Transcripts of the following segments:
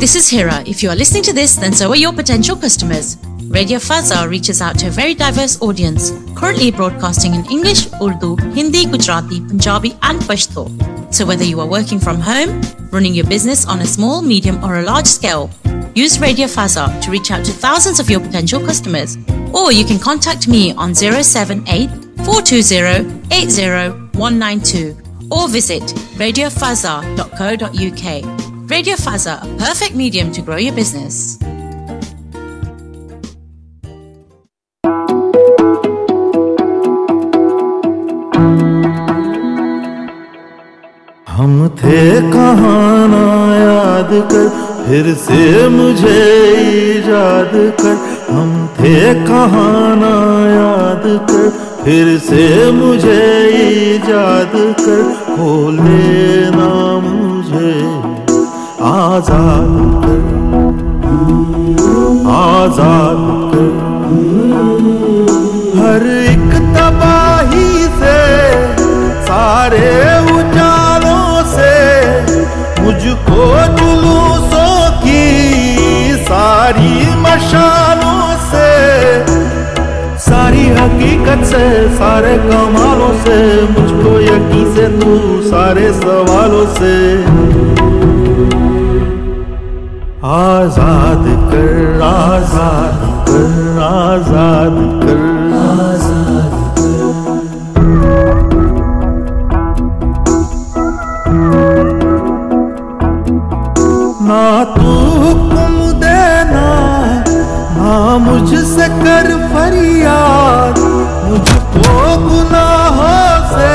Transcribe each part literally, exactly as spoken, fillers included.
this is Hira. If you are listening to this, then so are your potential customers. Radio Faiza reaches out to a very diverse audience, currently broadcasting in English, Urdu, Hindi, Gujarati, Punjabi and Pashto. So whether you are working from home, running your business on a small, medium or a large scale, use Radio Faiza to reach out to thousands of your potential customers. Or you can contact me on zero seven eight, four two zero, eight zero one nine two or visit radio faiza dot co dot u k. Radio Faiza, a perfect medium to grow your business. हम थे कहाँ ना याद कर फिर से मुझे याद कर हम थे कहाँ ना याद कर फिर से मुझे याद कर खो लेना मुझे आजाद कर आजाद कर हर एक तबाही से सारे मुझको जुलूसों की सारी मशालों से सारी हकीकत से सारे कमालों से मुझको यकी से तू सारे सवालों से आजाद कर आजाद कर आजाद कर आजाद ना तू हुक्म देना ना मुझसे कर फरियाद मुझको गुनाहों से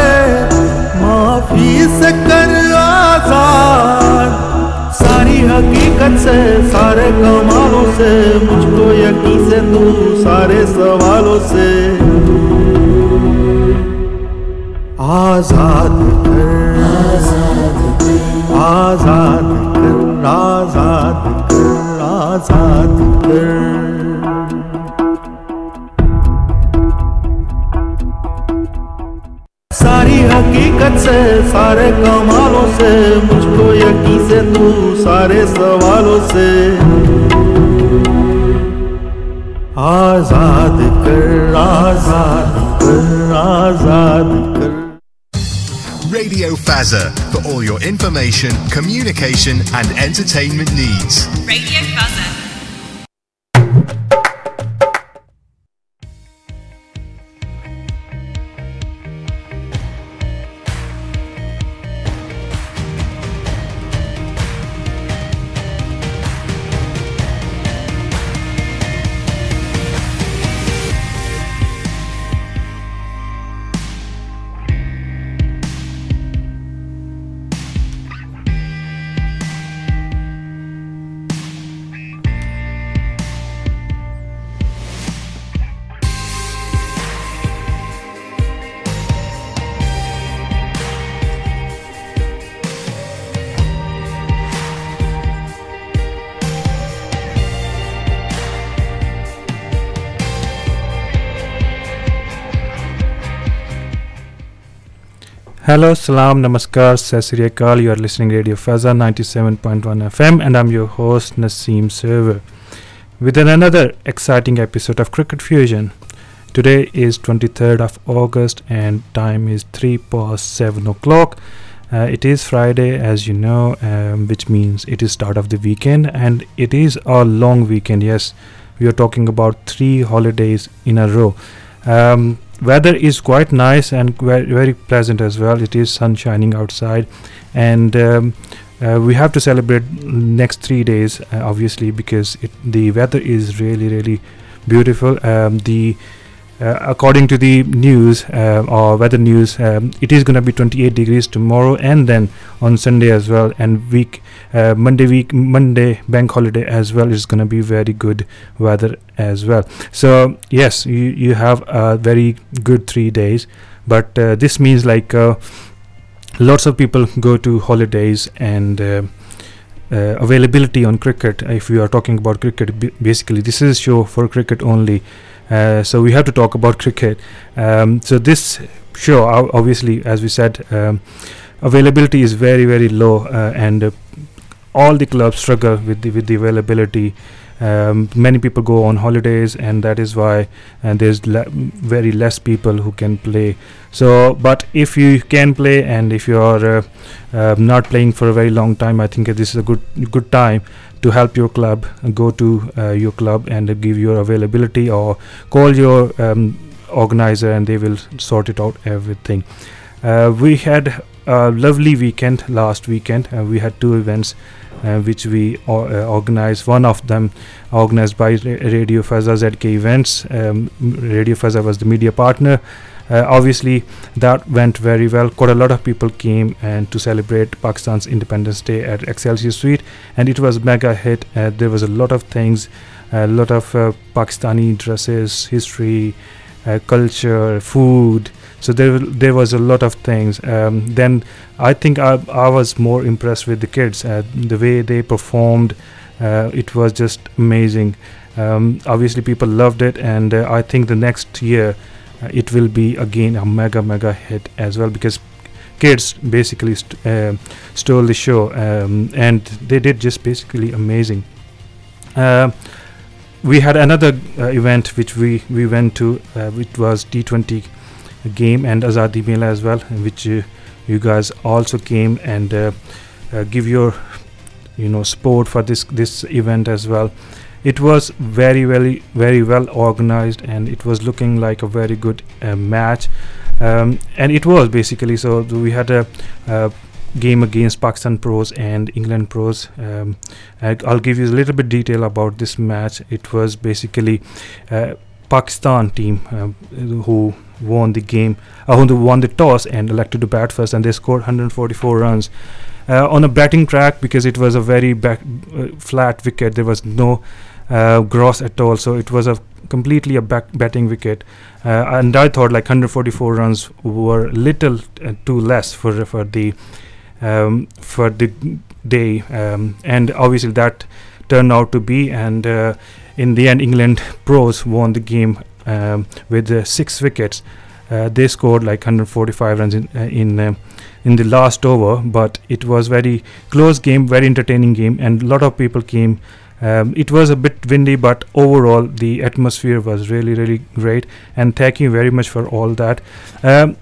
माफी से कर आजाद सारी हकीकत से सारे कमालों से मुझको यकी से तू सारे सवालों से आजाद कर आजाद कर आजाद कर आजाद कर आजाद कर सारी हकीकत से सारे कमालों से मुझको यकी से तू सारे सवालों से आजाद कर आजाद कर आजाद कर Radio Faiza for all your information, communication and entertainment needs. Radio Faiza. Hello, Salam, Namaskar, Sasri Akal. You are listening to Radio Faiza ninety-seven point one F M and I'm your host Naseem Sarver with another exciting episode of Cricket Fusion. Today is twenty-third of August and time is three past seven o'clock. Uh, it is Friday, as you know, um, which means it is start of the weekend and it is a long weekend. Yes, we are talking about three holidays in a row. Um, Weather is quite nice and very pleasant as well. It is sun shining outside and um, uh, we have to celebrate next three days uh, obviously because it, the weather is really really beautiful. Um, the uh, according to the news uh, or weather news um, it is going to be twenty-eight degrees tomorrow and then on Sunday as well and week uh, Monday week Monday bank holiday as well is going to be very good weather as well. So yes, you you have a very good three days, but uh, this means like uh, lots of people go to holidays and uh, Uh, availability on cricket. If we are talking about cricket, b- basically this is a show for cricket only, uh, so we have to talk about cricket. Um, so this show, obviously, as we said, um, availability is very very low, uh, and uh, all the clubs struggle with the, with the availability. Um, many people go on holidays, and that is why and there's le- very less people who can play. So, but if you can play, and if you are uh, uh, not playing for a very long time, I think uh, this is a good good time to help your club, uh, go to uh, your club and uh, give your availability, or call your um, organizer and they will sort it out, everything. Uh, we had a lovely weekend last weekend. Uh, we had two events Uh, which we o- uh, organized. One of them organized by ra- Radio Faiza Z K events. Um, Radio Faiza was the media partner. Uh, obviously, that went very well. Quite a lot of people came and to celebrate Pakistan's Independence Day at Excelsior Suites, and it was mega hit. Uh, there was a lot of things, a lot of uh, Pakistani dresses, history, uh, culture, food. So there, there was a lot of things. Um, then I think I, I was more impressed with the kids. Uh, the way they performed, uh, it was just amazing. Um, obviously, people loved it, and uh, I think the next year uh, it will be again a mega mega hit as well, because kids basically st- uh, stole the show, um, and they did just basically amazing. Uh, we had another uh, event which we we went to, uh, which was D twenty. Game and Azadi Mela as well, which uh, you guys also came and uh, uh, give your you know support for this this event as well. It was very very very well organized, and it was looking like a very good uh, match, um, and it was basically. So we had a uh, game against Pakistan pros and England pros. um, I'll give you a little bit detail about this match. It was basically uh, Pakistan team uh, who won the game, uh, who won the toss and elected to bat first, and they scored one hundred forty-four runs uh, on a batting track, because it was a very back, uh, flat wicket. There was no uh, gross at all, so it was a completely a back batting wicket, uh, and I thought like one hundred forty-four runs were little uh, too less for for the um, for the day, um, and obviously that turned out to be, and uh, in the end England pros won the game um, with uh, six wickets. Uh, they scored like one hundred forty-five runs in uh, in, uh, in the last over, but it was very close game, very entertaining game, and a lot of people came. Um, it was a bit windy, but overall the atmosphere was really really great, and thank you very much for all that. um,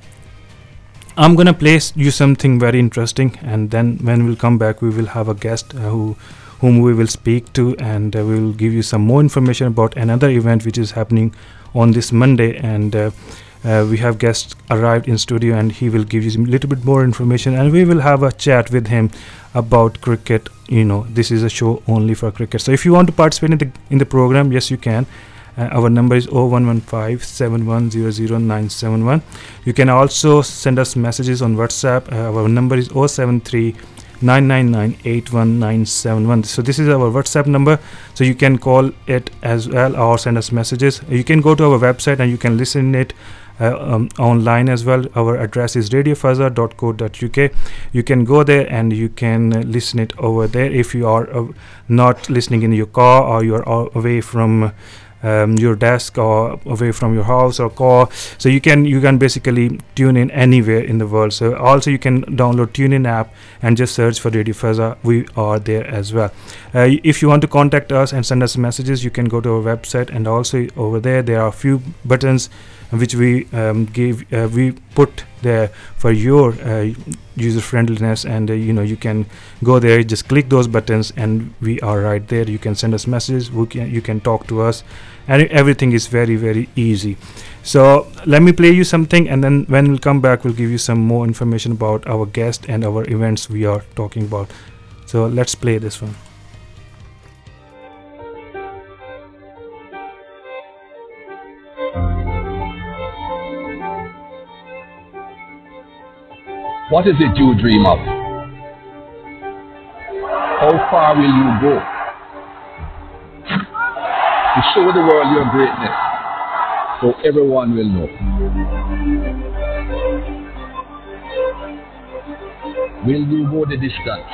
I'm gonna play you something very interesting, and then when we'll come back we will have a guest uh, who whom we will speak to, and uh, we will give you some more information about another event which is happening on this Monday, and uh, uh, we have guests arrived in studio, and he will give you a little bit more information, and we will have a chat with him about cricket. You know, this is a show only for cricket. So if you want to participate in the in the program, yes you can. Uh, our number is zero one one five seven one zero zero nine seven one. You can also send us messages on WhatsApp. Uh, our number is zero seven three nine nine nine eight one nine seven one. So this is our WhatsApp number, so you can call it as well or send us messages. You can go to our website and you can listen it uh, um, online as well. Our address is radio faiza dot co dot uk. You can go there and you can uh, listen it over there if you are uh, not listening in your car, or you are away from um, your desk, or away from your house or car. So you can you can basically tune in anywhere in the world. So also you can download TuneIn app and just search for Radio Faiza. We are there as well. Uh, if you want to contact us and send us messages, you can go to our website, and also over there there are a few buttons which we um, gave uh, we put there for your uh, user friendliness, and uh, you know you can go there, just click those buttons, and we are right there. You can send us messages, we can you can talk to us, and everything is very very easy. So let me play you something, and then when we'll come back we'll give you some more information about our guest and our events we are talking about. So let's play this one. What is it you dream of? How far will you go to show the world your greatness, so everyone will know? Will you go the distance?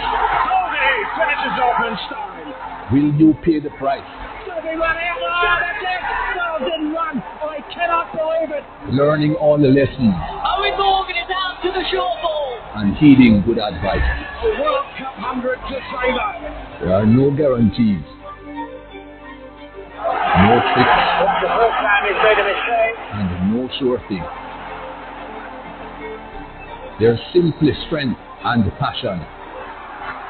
Will you pay the price? I cannot believe it. Learning all the lessons. Are we moving it down to the short ball? and heeding good advice. The World Cup one hundred to say that. There are no guarantees. No tricks. That's the first time he's made a mistake. And no sure thing. There's simply strength and passion.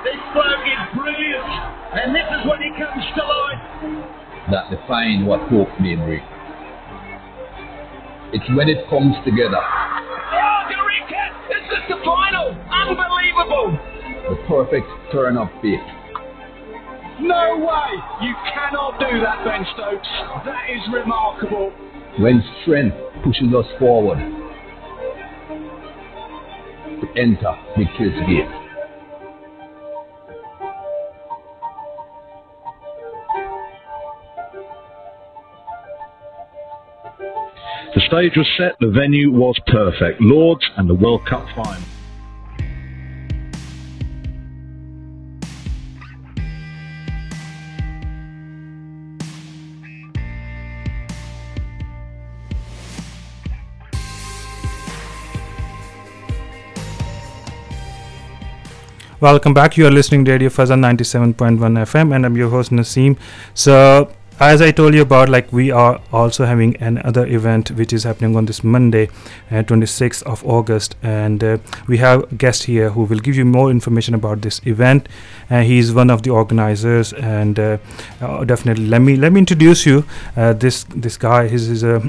This bloke is brilliant, and this is when he comes to life. That define what hope may bring. It's when it comes together. Oh, Derek, this is the final! Unbelievable! The perfect turn of fate. No way! You cannot do that, Ben Stokes. That is remarkable. When strength pushes us forward to enter victory's gate. The stage was set, the venue was perfect. Lords and the World Cup final. Welcome back. You are listening to Radio Faiza ninety-seven point one F M, and I'm your host Naseem. So, as I told you about, like, we are also having another event which is happening on this Monday, uh, twenty-sixth of August, and uh, we have a guest here who will give you more information about this event, and uh, he is one of the organizers, and uh, uh, definitely let me let me introduce you. uh, this this guy is is a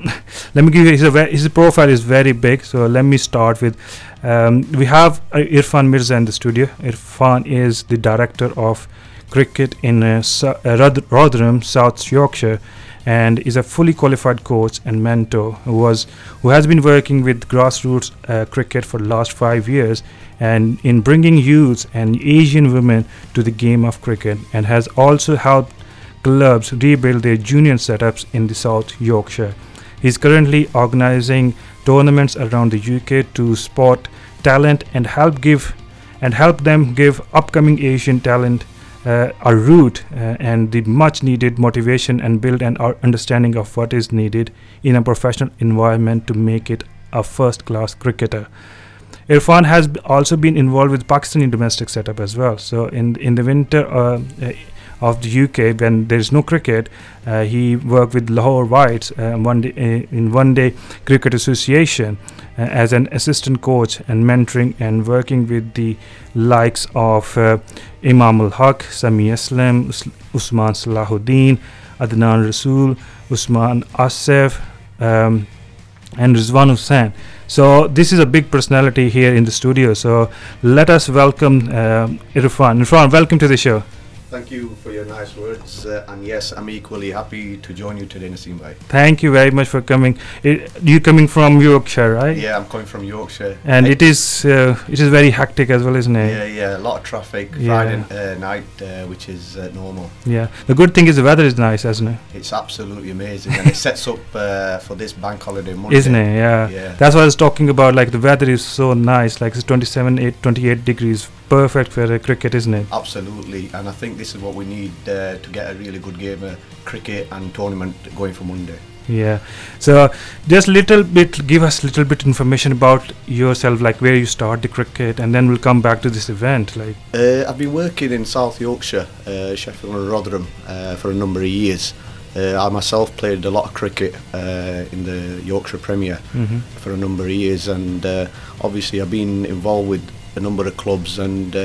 let me give you his his profile is very big, so let me start with um, we have uh, Irfan Mirza in the studio. Irfan is the director of cricket in uh, Su- uh, Rotherham, South Yorkshire, and is a fully qualified coach and mentor who was who has been working with grassroots uh, cricket for the last five years and in bringing youths and Asian women to the game of cricket, and has also helped clubs rebuild their junior setups in the South Yorkshire. He's currently organizing tournaments around the U K to spot talent and help give and help them give upcoming Asian talent Uh, a route uh, and the much needed motivation, and build an uh, understanding of what is needed in a professional environment to make it a first class cricketer. Irfan has b- also been involved with Pakistani domestic setup as well. So in in the winter uh, uh, of the U K, when there is no cricket, uh, he worked with Lahore Whites uh, one day, uh, in one day cricket association uh, as an assistant coach and mentoring and working with the likes of uh, Imam Al Haq, Sami Aslam, Us- Usman Salahuddin, Adnan Rasool, Usman Assef, um, and Rizwan Hussain. So this is a big personality here in the studio. So let us welcome uh, Irfan. Irfan, welcome to the show. Thank you for your nice words, uh, and yes, I'm equally happy to join you today, Naseem bhai. Thank you very much for coming. It, you're coming from Yorkshire, right? Yeah, I'm coming from Yorkshire. And I it is uh, it is very hectic as well, isn't it? Yeah, yeah, a lot of traffic, yeah. Friday uh, night, uh, which is uh, normal. Yeah, the good thing is the weather is nice, isn't it? It's absolutely amazing, and it sets up uh, for this bank holiday Monday. Isn't it? Yeah. yeah. That's what I was talking about, like the weather is so nice, like it's twenty-seven, eight, twenty-eight degrees. Perfect for uh, cricket, isn't it? Absolutely, and I think this is what we need uh, to get a really good game of uh, cricket and tournament going for Monday. Yeah, so just little bit, give us little bit information about yourself, like where you start the cricket, and then we'll come back to this event. Like, uh, I've been working in South Yorkshire, uh, Sheffield and Rotherham uh, for a number of years. Uh, I myself played a lot of cricket uh, in the Yorkshire Premier mm-hmm. for a number of years, and uh, obviously I've been involved with a number of clubs, and uh,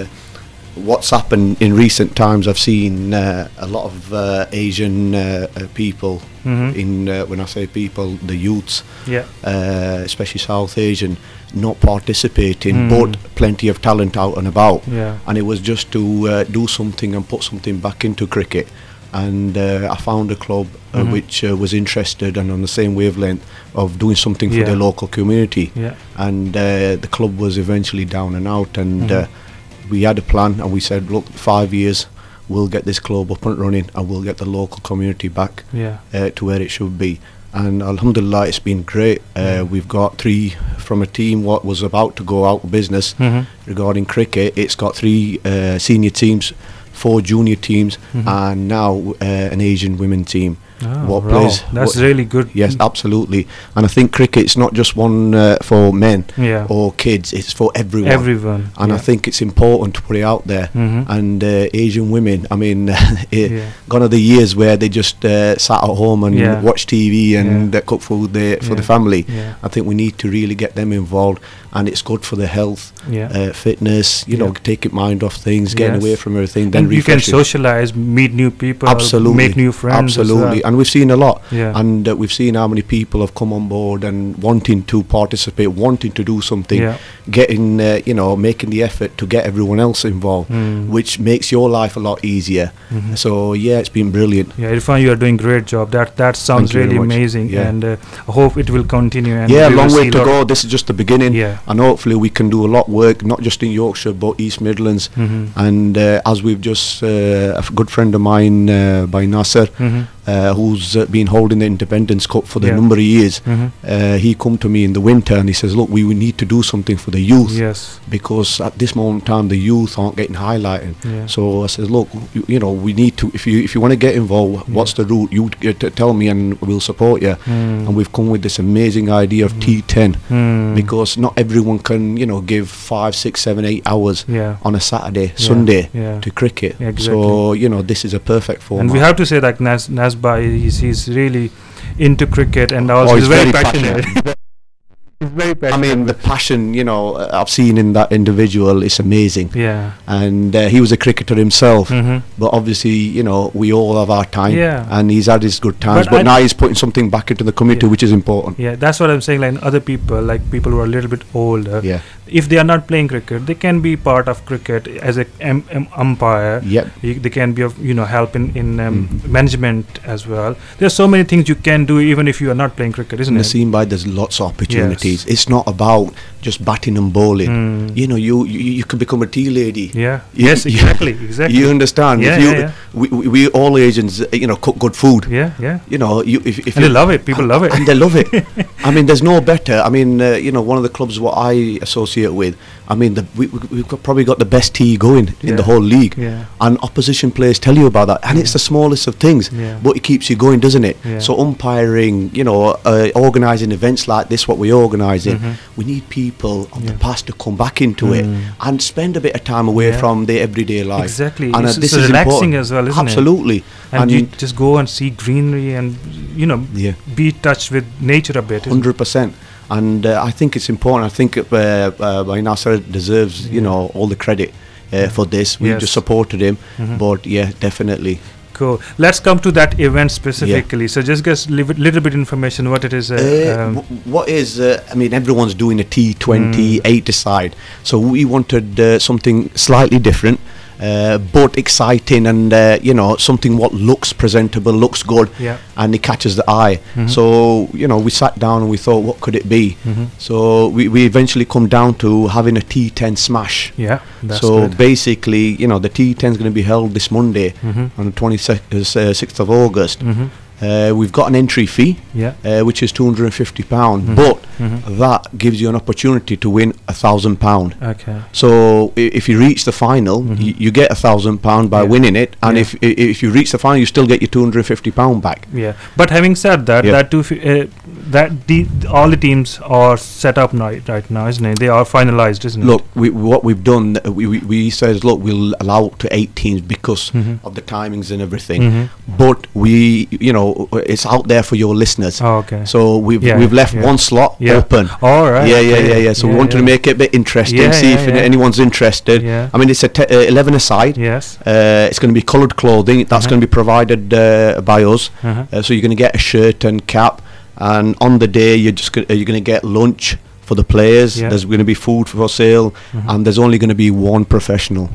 what's happened in recent times, I've seen uh, a lot of uh, Asian uh, uh, people mm-hmm. in uh, when I say people, the youths, yeah, uh, especially South Asian, not participating, mm. but plenty of talent out and about, yeah. And it was just to uh, do something and put something back into cricket, and uh, I found a club mm-hmm. uh, which uh, was interested and on the same wavelength of doing something for yeah. their local community, yeah. and uh, the club was eventually down and out, and mm-hmm. uh, we had a plan, and we said, look, five years we'll get this club up and running, and we'll get the local community back yeah. uh, to where it should be, and alhamdulillah, it's been great. uh, yeah. We've got three from a team what was about to go out of business mm-hmm. regarding cricket. It's got three uh, senior teams, four junior teams, mm-hmm. and now uh, an Asian women team. Oh, what wow. plays? That's what, really good. Yes, absolutely. And I think cricket's not just one uh, for men yeah. or kids. It's for everyone. Everyone. And yeah. I think it's important to put it out there. Mm-hmm. And uh, Asian women, I mean, it, yeah. gone are the years where they just uh, sat at home and yeah. watched T V and yeah. cook food they, for yeah. the family. Yeah. I think we need to really get them involved. And it's good for their health, yeah. uh, fitness, you yeah. know, taking mind off things, getting yes. away from everything. Then and you can socialise, meet new people, absolutely. Make new friends. Absolutely. And we've seen a lot yeah. and uh, we've seen how many people have come on board and wanting to participate, wanting to do something, yeah. getting uh, you know, making the effort to get everyone else involved, mm. which makes your life a lot easier. Mm-hmm. So yeah, it's been brilliant. Yeah, Irfan, you are doing great job. That that sounds really amazing, yeah. and uh, I hope it will continue. And yeah, a long way to go. This is just the beginning, yeah. and hopefully we can do a lot of work, not just in Yorkshire but East Midlands. Mm-hmm. And uh, as we've just uh, a f- good friend of mine uh, by Nasser. Mm-hmm. Uh, who's uh, been holding the Independence Cup for the yeah. number of years, mm-hmm. uh, he come to me in the winter and he says, look, we, we need to do something for the youth, yes. because at this moment in time the youth aren't getting highlighted. Yeah. So I said, look, you, you know, we need to, if you if you want to get involved, yeah. what's the route? You t- t- tell me and we'll support you. Mm. And we've come with this amazing idea of mm. T ten, mm. because not everyone can, you know, give five, six, seven, eight hours yeah. on a Saturday, yeah. Sunday yeah. to cricket. Yeah, exactly. So, you know, this is a perfect format. And we have to say that Nas- Nas- by he's, he's really into cricket and also oh, he's, he's very, very passionate, passionate. He's very passionate. I mean the passion, you know, uh, I've seen in that individual, it's amazing. Yeah. And uh, he was a cricketer himself, mm-hmm. but obviously, you know, we all have our time, yeah. and he's had his good times, but, but now he's putting something back into the community, yeah. which is important. Yeah, that's what I'm saying, like other people, like people who are a little bit older, yeah. if they are not playing cricket, they can be part of cricket as a um, um, umpire. Yep. You, they can be of, you know, help in, in um, mm-hmm. management as well. There's so many things you can do even if you are not playing cricket, isn't it? Naseem bhai, there's lots of opportunities. Yes. It's not about just batting and bowling. Mm. You know, you, you you can become a tea lady. Yeah. You, yes, exactly, exactly. You understand? Yeah, if you, yeah, yeah. We, we, we all Asians, uh, you know, cook good food. Yeah, yeah. You know, you if, if and you they love it. People love it. And they love it. I mean, there's no better. I mean, uh, you know, one of the clubs what I associate with, I mean, the, we, we've got probably got the best tea going yeah. in the whole league, yeah. and opposition players tell you about that, and yeah. it's the smallest of things, yeah. but it keeps you going, doesn't it? Yeah. So umpiring, you know, uh, organising events like this, what we're organising, mm-hmm. we need people of yeah. the past to come back into mm. it and spend a bit of time away yeah. from their everyday life. Exactly, and it's, uh, this it's is relaxing important. As well, isn't Absolutely. It? Absolutely, and, and you just go and see greenery, and you know, yeah. be touched with nature a bit. one hundred percent. And uh, I think it's important. I think uh, uh, Nasser deserves, yeah. you know, all the credit uh, for this. We yes. just supported him, mm-hmm. but yeah, definitely. Cool. Let's come to that event specifically. Yeah. So just give us a li- little bit information what it is. Uh, uh, um, w- what is? Uh, I mean, everyone's doing a T twenty mm. eight-a-side. So we wanted uh, something slightly different. Uh, but exciting and uh, you know, something what looks presentable, looks good, yeah. and it catches the eye. Mm-hmm. So you know, we sat down and we thought, what could it be? Mm-hmm. So we, we eventually come down to having a T ten smash. Yeah, that's so good. Basically, you know, the T ten is going to be held this Monday mm-hmm. on the twenty-sixth of August. Mm-hmm. Uh, we've got an entry fee, yeah. uh, which is two hundred fifty pounds, mm-hmm. but mm-hmm. that gives you an opportunity to win one thousand pounds. Okay. So I- if you reach the final, mm-hmm. y- you get one thousand pounds by yeah. winning it, and yeah. if I- if you reach the final, you still get your two hundred fifty pounds back. Yeah. But having said that, yeah. that two fi- uh, that de- all the teams are set up now, right now, isn't it? They are finalised, isn't look, it? Look, we, what we've done, we, we, we said, look, we'll allow up to eight teams because mm-hmm. of the timings and everything, mm-hmm. but we, you know, it's out there for your listeners. Oh, okay. So we've yeah, we've left yeah. one slot yeah. open. All right. Yeah, yeah, yeah, yeah. So yeah, we wanted yeah. to make it a bit interesting. Yeah, see yeah, if yeah. anyone's interested. Yeah. I mean, it's a te- uh, eleven aside. Yes. Uh, it's going to be coloured clothing. That's uh-huh. going to be provided uh, by us. Uh-huh. Uh, so you're going to get a shirt and cap, and on the day you're just go- uh, you're going to get lunch for the players. Yeah. There's going to be food for sale, uh-huh. and there's only going to be one professional,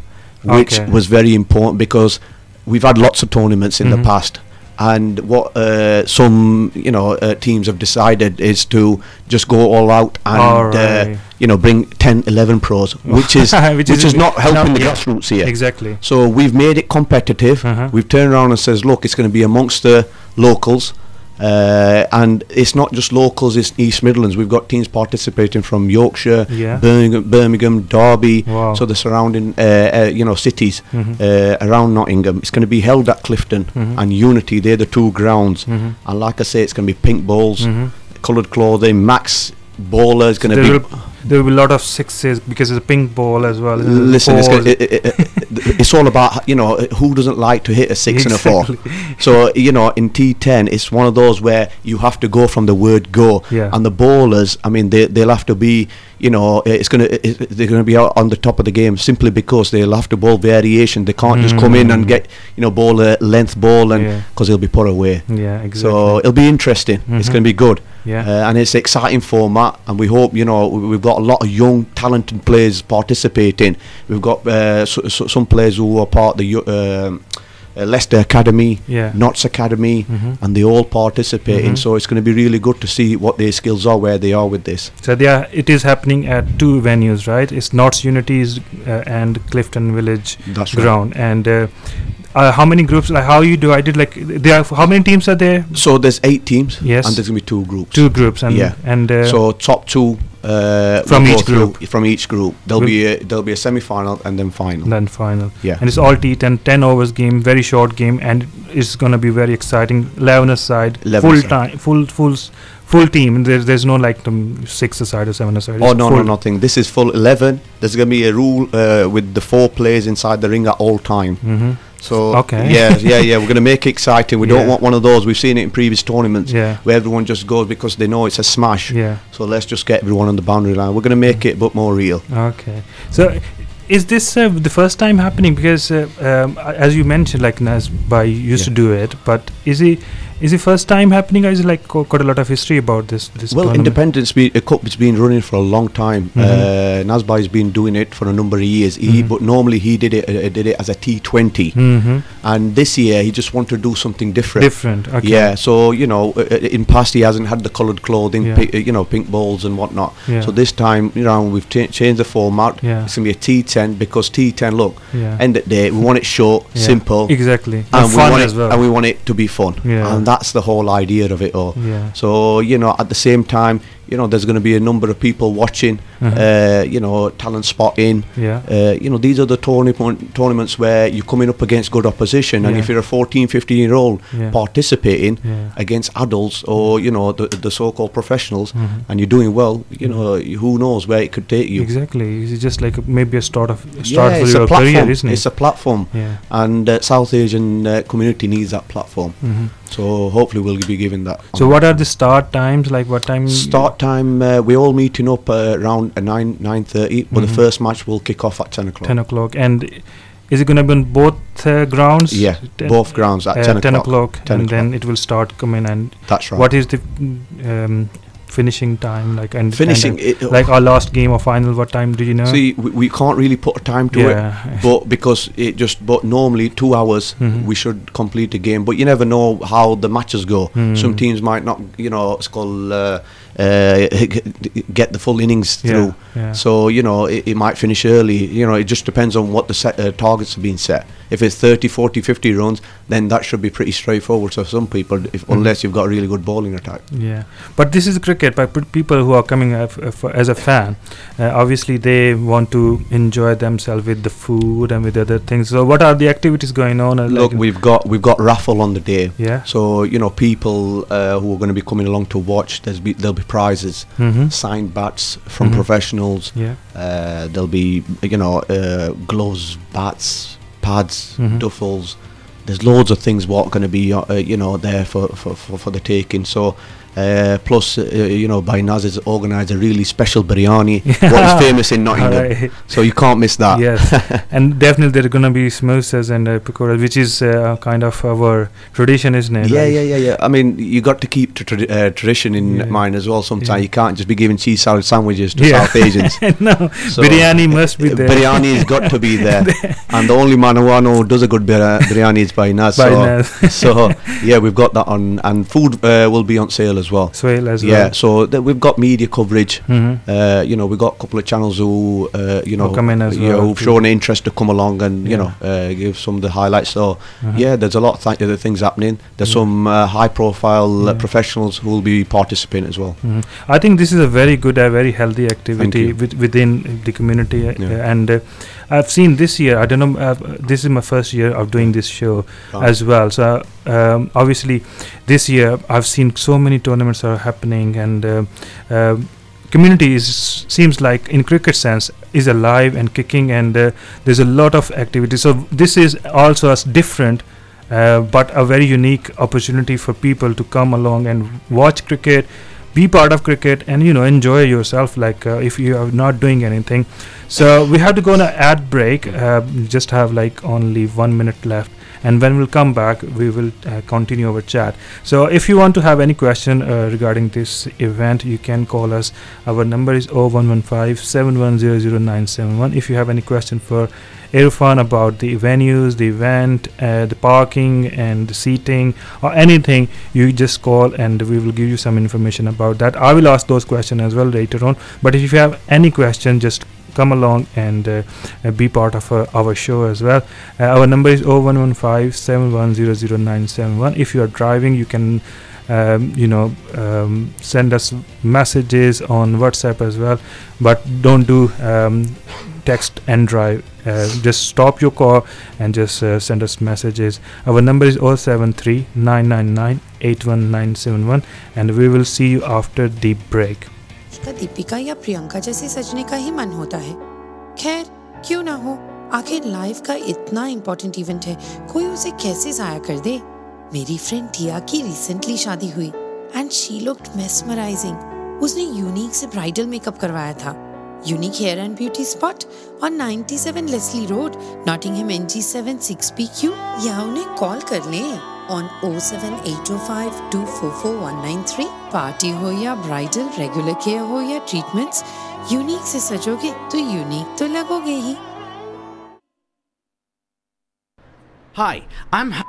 which okay. was very important because we've had lots of tournaments in mm-hmm. the past. And what uh, some, you know, uh, teams have decided is to just go all out and, all right. uh, you know, bring ten, eleven pros, which is which, which is not helping the grassroots here. Exactly. So we've made it competitive. Uh-huh. We've turned around and says, look, it's going to be amongst the locals. Uh, and it's not just locals, it's East Midlands. We've got teams participating from Yorkshire, yeah. Birmingham, Birmingham, Derby, wow. so the surrounding uh, uh, you know cities mm-hmm. uh, around Nottingham. It's going to be held at Clifton mm-hmm. and Unity. They're the two grounds. Mm-hmm. And like I say, it's going to be pink balls, mm-hmm. coloured clothing, max bowler is so going to be... Will there will be a lot of sixes because it's a pink ball as well. Listen, it's, it, it, it, it's all about, you know, who doesn't like to hit a six exactly. and a four. So, you know, in T ten, it's one of those where you have to go from the word go. Yeah. And the bowlers, I mean, they, they'll have to be, you know, it's gonna it, they're going to be out on the top of the game simply because they'll have to bowl variation. They can't mm. just come in and get, you know, bowl a length ball and because yeah. they'll be put away. Yeah, exactly. So it'll be interesting. Mm-hmm. It's going to be good. Yeah. Uh, and it's an exciting format, and we hope, you know, we've got a lot of young, talented players participating. We've got uh, so, so some players who are part of the uh, uh, Leicester Academy, yeah. Notts Academy, mm-hmm. and they all participating. Mm-hmm. So it's going to be really good to see what their skills are, where they are with this. So they are, it is happening at two venues, right? It's Notts Unity's uh, and Clifton Village That's ground, right. and. Uh, Uh, how many groups? Like how you do? I did like there. Are, how many teams are there? So there's eight teams. Yes, and there's gonna be two groups. Two groups, and yeah, and uh, so top two uh, from we'll each group. From each group, there'll group. be a, there'll be a semi-final and then final. Then final. Yeah, and it's all T ten, ten overs game, very short game, and it's gonna be very exciting. eleven-a-side, full time, full full. Full team. There's there's no like um, six aside or seven aside. Oh no no nothing. This is full eleven. There's gonna be a rule uh, with the four players inside the ring at all time. Mm-hmm. So okay. yeah yeah yeah. We're gonna make it exciting. We yeah. don't want one of those. We've seen it in previous tournaments yeah. where everyone just goes because they know it's a smash. Yeah. So let's just get everyone on the boundary line. We're gonna make mm-hmm. it but more real. Okay. So. Is this uh, the first time happening? Because, uh, um, as you mentioned, like Nasbai used yeah. to do it, but is it is it first time happening? Or is it like co- got a lot of history about this? This well, tournament? Independence be- uh, Cup has been running for a long time. Mm-hmm. Uh, Nasbai has been doing it for a number of years. He, mm-hmm. but normally he did it uh, did it as a T twenty, mm-hmm. and this year he just wanted to do something different. Different, okay. yeah. So you know, uh, in past he hasn't had the coloured clothing, yeah. pi- you know, pink balls and whatnot. Yeah. So this time, you know, we've t- changed the format. Yeah. It's gonna be a T ten. Because T ten, look, yeah. end of the day, we want it short, yeah. simple, exactly, and, and we want it, well. and we want it to be fun, yeah. and that's the whole idea of it all. Yeah. So you know, at the same time, you know, there's going to be a number of people watching, uh-huh. uh, you know, talent spotting. Yeah. Uh, you know, these are the tourna- tournaments where you're coming up against good opposition, yeah. and if you're a fourteen, fifteen year old yeah. participating yeah. against adults or you know the, the so-called professionals, mm-hmm. and you're doing well, you know, who knows where it could take you? Exactly. It's just like a, maybe a start. Of start yeah, for your career, isn't it? It's a platform, yeah. and uh, South Asian uh, community needs that platform. Mm-hmm. So hopefully we'll be giving that. So what are the start times? Like what time? Start time. Uh, we're all meeting up uh, around uh, nine nine thirty. Mm-hmm. But the first match will kick off at ten o'clock. Ten o'clock. And is it going to be on both uh, grounds? Yeah, ten both grounds at uh, ten, ten o'clock. o'clock ten and o'clock. Then it will start coming. And that's right. What is the um, finishing time like and finishing and, uh, it, like our last game or final? What time do you know? See, we, we can't really put a time to yeah. it, but because it just but normally two hours mm-hmm. we should complete a game, but you never know how the matches go. Mm. Some teams might not, you know, it's called uh, uh, get the full innings yeah. through. Yeah. So you know it, it might finish early. You know, it just depends on what the set, uh, targets have been set. If it's thirty, forty, fifty runs, then that should be pretty straightforward. So some people, if mm-hmm. unless you've got a really good bowling attack. Yeah, but this is cricket. By p- people who are coming af- af- as a fan, uh, obviously they want to enjoy themselves with the food and with other things. So what are the activities going on? Uh, Look, like we've got we've got raffle on the day. Yeah. So you know, people uh, who are going to be coming along to watch, there's be, there'll be prizes, mm-hmm. signed bats from mm-hmm. professionals. Yeah. Uh, there'll be you know uh, gloves, bats. Pads, mm-hmm. duffels. There's loads of things what going to be uh, you know there for, for, for, for the taking. So uh, plus uh, you know by Naz's organised a really special biryani, what is famous in Nottingham. Right. So you can't miss that. Yes, and definitely there are going to be samosas and uh, pakoras, which is uh, kind of our tradition, isn't it? Yeah, right? yeah, yeah, yeah. I mean, you got to keep tra- uh, tradition in yeah. mind as well. Sometimes yeah. you can't just be giving cheese salad sandwiches to yeah. South Asians. No, so biryani must be there. Biryani has got to be there, and the only man who I know does a good biryani is by Nas. By so, Nas. So yeah, we've got that on, and food uh, will be on sale as well. as well. Swale as well. Yeah, so th- we've got media coverage. Mm-hmm. Uh, you know, we've got a couple of channels who, uh, you know, come in as you well, know, who've shown interest to come along and, yeah. you know, uh, give some of the highlights. So, uh-huh. yeah, there's a lot of th- other things happening. There's yeah. some uh, high-profile yeah. uh, professionals who will be participating as well. Mm-hmm. I think this is a very good, uh, very healthy activity with, within the community. Uh, yeah. uh, and uh, I've seen this year, I don't know, uh, this is my first year of doing this show oh. as well. So, um, obviously, this year I've seen so many tournaments are happening, and uh, uh, community is, seems like in cricket sense is alive and kicking, and uh, there's a lot of activity. So this is also as different uh, but a very unique opportunity for people to come along and watch cricket, be part of cricket, and you know, enjoy yourself, like uh, if you are not doing anything. So we have to go on an ad break, uh, just have like only one minute left, and when we'll come back we will uh, continue our chat. So if you want to have any question uh, regarding this event, you can call us. Our number is oh one one five, seven one zero zero nine seven one. If you have any question for Irfan about the venues, the event, uh, the parking and the seating or anything, you just call and we will give you some information about that. I will ask those questions as well later on, but if you have any question, just come along and uh, uh, be part of uh, our show as well. Uh, our number is oh one one five, seven one zero zero nine seven one. If you are driving, you can um, you know um, send us messages on WhatsApp as well, but don't do um, text and drive. Uh, just stop your car and just uh, send us messages. Our number is oh seven three, nine nine nine, eight one nine seven one, and we will see you after the break. Deepika या प्रियंका जैसे सजने का ही मन होता है। खैर क्यों ना हो, आखिर लाइफ का इतना इम्पोर्टेंट इवेंट है, कोई उसे कैसे जाया कर दे। मेरी फ्रेंड टिया की रिसेंटली शादी हुई एंड शी लुक्ड मेस्मराइजिंग। उसने यूनिक से ब्राइडल मेकअप करवाया था। Unique hair and beauty spot on सत्तानवे Leslie road, Nottingham N G seven six P Q, या उन्हें कॉल कर लें on oh seven eight oh five, two four four one nine three. Party हो या bridal, regular care हो या treatments, unique से सजोगे तो यूनिक तो लगोगे ही. Hi, I'm ha-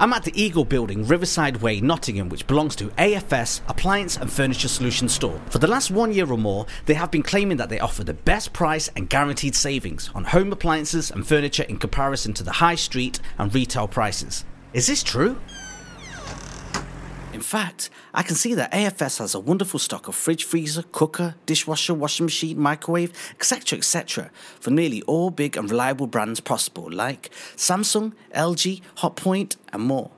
I'm at the Eagle Building, Riverside Way, Nottingham, which belongs to A F S, Appliance and Furniture Solutions Store. For the last one year or more, they have been claiming that they offer the best price and guaranteed savings on home appliances and furniture in comparison to the high street and retail prices. Is this true? In fact, I can see that A F S has a wonderful stock of fridge, freezer, cooker, dishwasher, washing machine, microwave, et cetera, et cetera, for nearly all big and reliable brands possible, like Samsung, L G, Hotpoint, and more.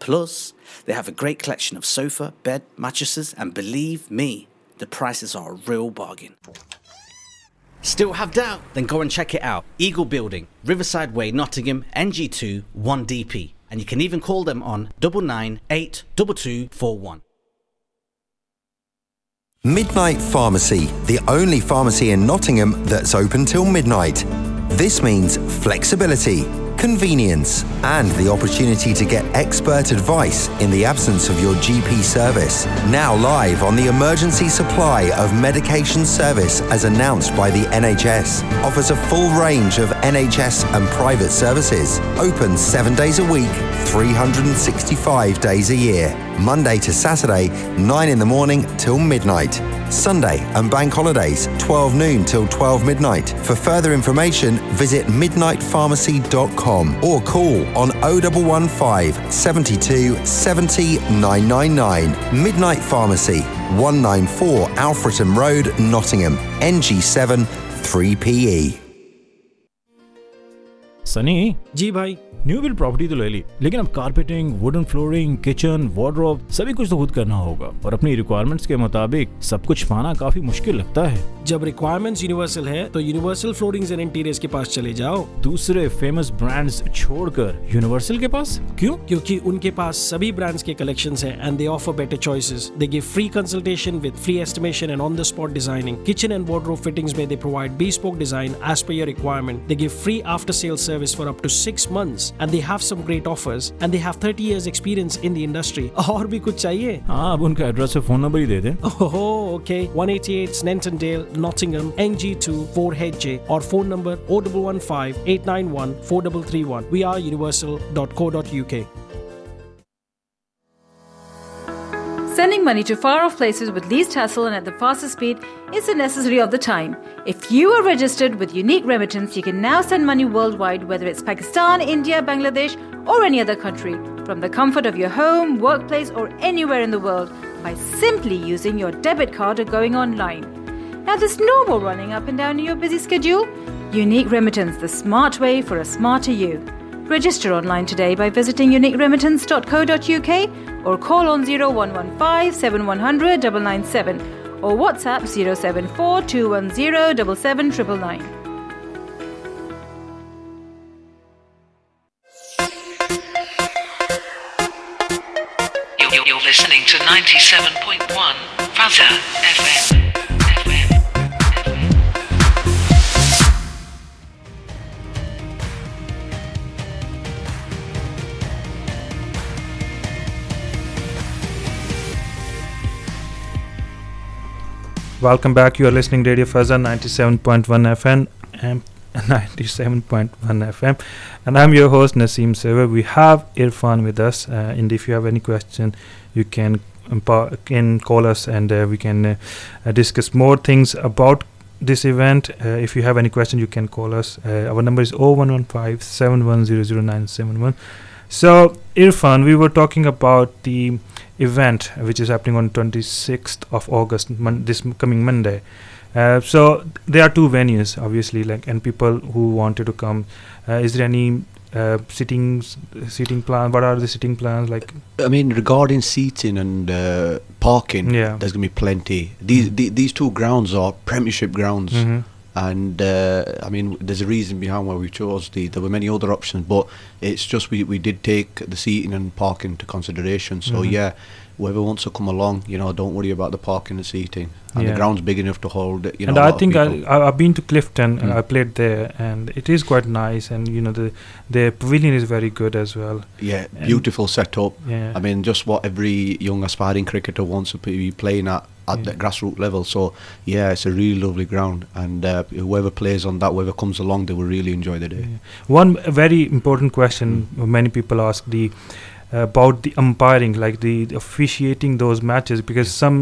Plus, they have a great collection of sofa, bed, mattresses, and believe me, the prices are a real bargain. Still have doubt? Then go and check it out. Eagle Building, Riverside Way, Nottingham, N G two, one D P. And you can even call them on nine nine eight, two two four one. Midnight Pharmacy, the only pharmacy in Nottingham that's open till midnight. This means flexibility, convenience, and the opportunity to get expert advice in the absence of your G P service. Now live on the emergency supply of medication service as announced by the N H S. Offers a full range of N H S and private services. Open seven days a week, three hundred sixty-five days a year. Monday to Saturday, nine in the morning till midnight. Sunday and bank holidays, twelve noon till twelve midnight. For further information, visit midnight pharmacy dot com or call on oh one one five, seven two, seven oh, nine nine nine. Midnight Pharmacy, one ninety-four Alfreton Road, Nottingham, N G seven, three P E. Sunny जी भाई, new build property तो ले ली, लेकिन अब carpeting, wooden flooring, kitchen, wardrobe सभी कुछ तो खुद करना होगा, और अपनी रिक्वायरमेंट्स के मुताबिक सब कुछ पाना काफी मुश्किल लगता है। जब रिक्वायरमेंट्स यूनिवर्सल है तो यूनिवर्सल फ्लोरिंग्स एंड इंटीरियर्स के पास चले जाओ। दूसरे फेमस ब्रांड्स छोड़कर यूनिवर्सल के पास क्यों? क्योंकि उनके पास सभी ब्रांड्स के कलेक्शंस हैं and they offer better choices. They give free consultation with free estimation and on the spot designing. Kitchen and wardrobe fittings में they provide bespoke design as per your requirement. They give free after sale service for up to six months, and they have some great offers, and they have thirty years experience in the industry. और भी कुछ चाहिए? हाँ, अब उनका address और phone number ही दे दें। Oh, okay. one eighty-eight Snentondale, Nottingham, N G two, four H J, और phone number oh one one five, eight nine one, four three three one. We are universal dot co dot U K. Sending money to far-off places with least hassle and at the fastest speed is the necessity of the time. If you are registered with Unique Remittance, you can now send money worldwide, whether it's Pakistan, India, Bangladesh, or any other country, from the comfort of your home, workplace, or anywhere in the world, by simply using your debit card or going online. Now there's no more running up and down in your busy schedule. Unique Remittance, the smart way for a smarter you. Register online today by visiting unique remittance dot co dot u k or call on oh one one five, seven one zero zero, nine nine seven or WhatsApp oh seven four, two one zero, seven seven nine nine nine. You're listening to ninety-seven point one Faiza F M. Welcome back. You are listening to Radio Faiza ninety-seven point one F M, ninety-seven point one F M, and I'm your host Naseem Sarver. We have Irfan with us, uh, and if you have any question, you can empower, can call us, and uh, we can uh, uh, discuss more things about this event. Uh, if you have any question, you can call us. Uh, our number is oh one one five, seven one zero zero, nine seven one. So Irfan, we were talking about the event which is happening on twenty-sixth of August, mon- this coming Monday. Uh, so there are two venues, obviously, like, and people who wanted to come. Uh, is there any uh, sitting seating plan? What are the sitting plans like? I mean, regarding seating and uh, parking, yeah. there's gonna be plenty. These mm-hmm. the, these two grounds are Premiership grounds, mm-hmm. and uh, I mean, there's a reason behind why we chose the. There were many other options, but it's just we we did take the seating and parking into consideration. So mm-hmm. yeah. whoever wants to come along, you know, don't worry about the parking and seating. And yeah. the ground's big enough to hold, you know. And I think I, I, I've been to Clifton, mm-hmm. and I played there, and it is quite nice. And you know, the the pavilion is very good as well. Yeah, and beautiful setup. Yeah. I mean, just what every young aspiring cricketer wants to be playing at at yeah. the grassroots level. So yeah, it's a really lovely ground, and uh, whoever plays on that, whoever comes along, they will really enjoy the day. Yeah. One very important question mm. many people ask the. about the umpiring, like the, the officiating those matches, because some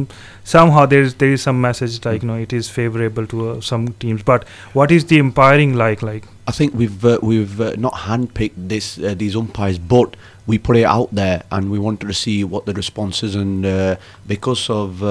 somehow there is there is some message like, you know, it is favourable to uh, some teams. But what is the umpiring like? Like I think we've uh, we've uh, not handpicked this uh, these umpires, but we put it out there and we wanted to see what the response is. And uh, because of uh,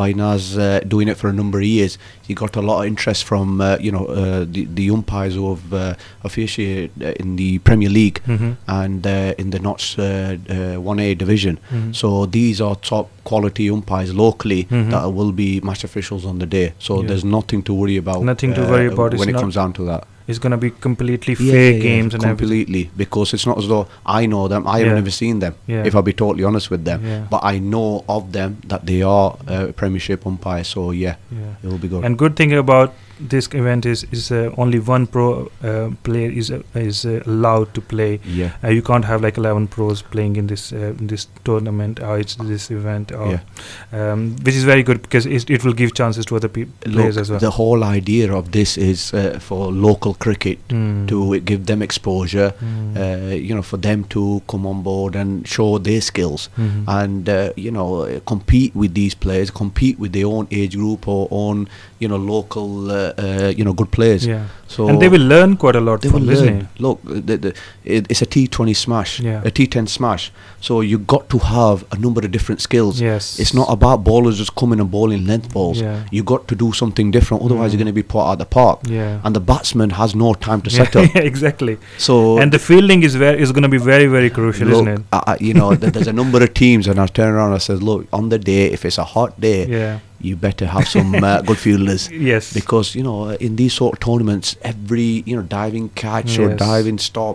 Bainaz uh, doing it for a number of years, he got a lot of interest from uh, you know uh, the the umpires who have uh, officiated in the Premier League mm-hmm. and uh, in the Notts uh, uh, one A division. Mm-hmm. So these are top quality umpires locally mm-hmm. that will be match officials on the day. So yeah. there's nothing to worry about. Nothing to uh, worry about when it comes down to that. It's going to be completely yeah, fair yeah, games yeah, and completely everything. Because it's not as though I know them. I yeah. have never seen them, yeah. if I'll be totally honest with them. Yeah. But I know of them that they are uh, Premiership umpires. So, yeah, yeah, it will be good. And good thing about this event is is uh, only one pro uh, player is uh, is uh, allowed to play. Yeah. Uh, you can't have like eleven pros playing in this uh, in this tournament or it's this event. Or yeah. um, which is very good because it, it will give chances to other pe- players Look, as well. The whole idea of this is uh, for local cricket mm. to give them exposure. Mm. Uh, you know, for them to come on board and show their skills mm-hmm. and uh, you know compete with these players, compete with their own age group or own you know local. Uh, Uh, you know, good players. Yeah. So and they will learn quite a lot they from listening. Look, the, the, it, it's a T twenty smash, yeah. a T ten smash. So you got to have a number of different skills. Yes. It's not about bowlers just coming and bowling length balls. Yeah. You got to do something different. Otherwise, mm. you're going to be put out of the park. Yeah. And the batsman has no time to yeah. set up. Exactly. So and the fielding is very is going to be very very crucial, look, isn't it? I, you know, th- there's a number of teams, and I turn around and I says, look, on the day, if it's a hot day. Yeah. you better have some uh, good fielders. Yes. Because, you know, in these sort of tournaments, every, you know, diving catch yes. or diving stop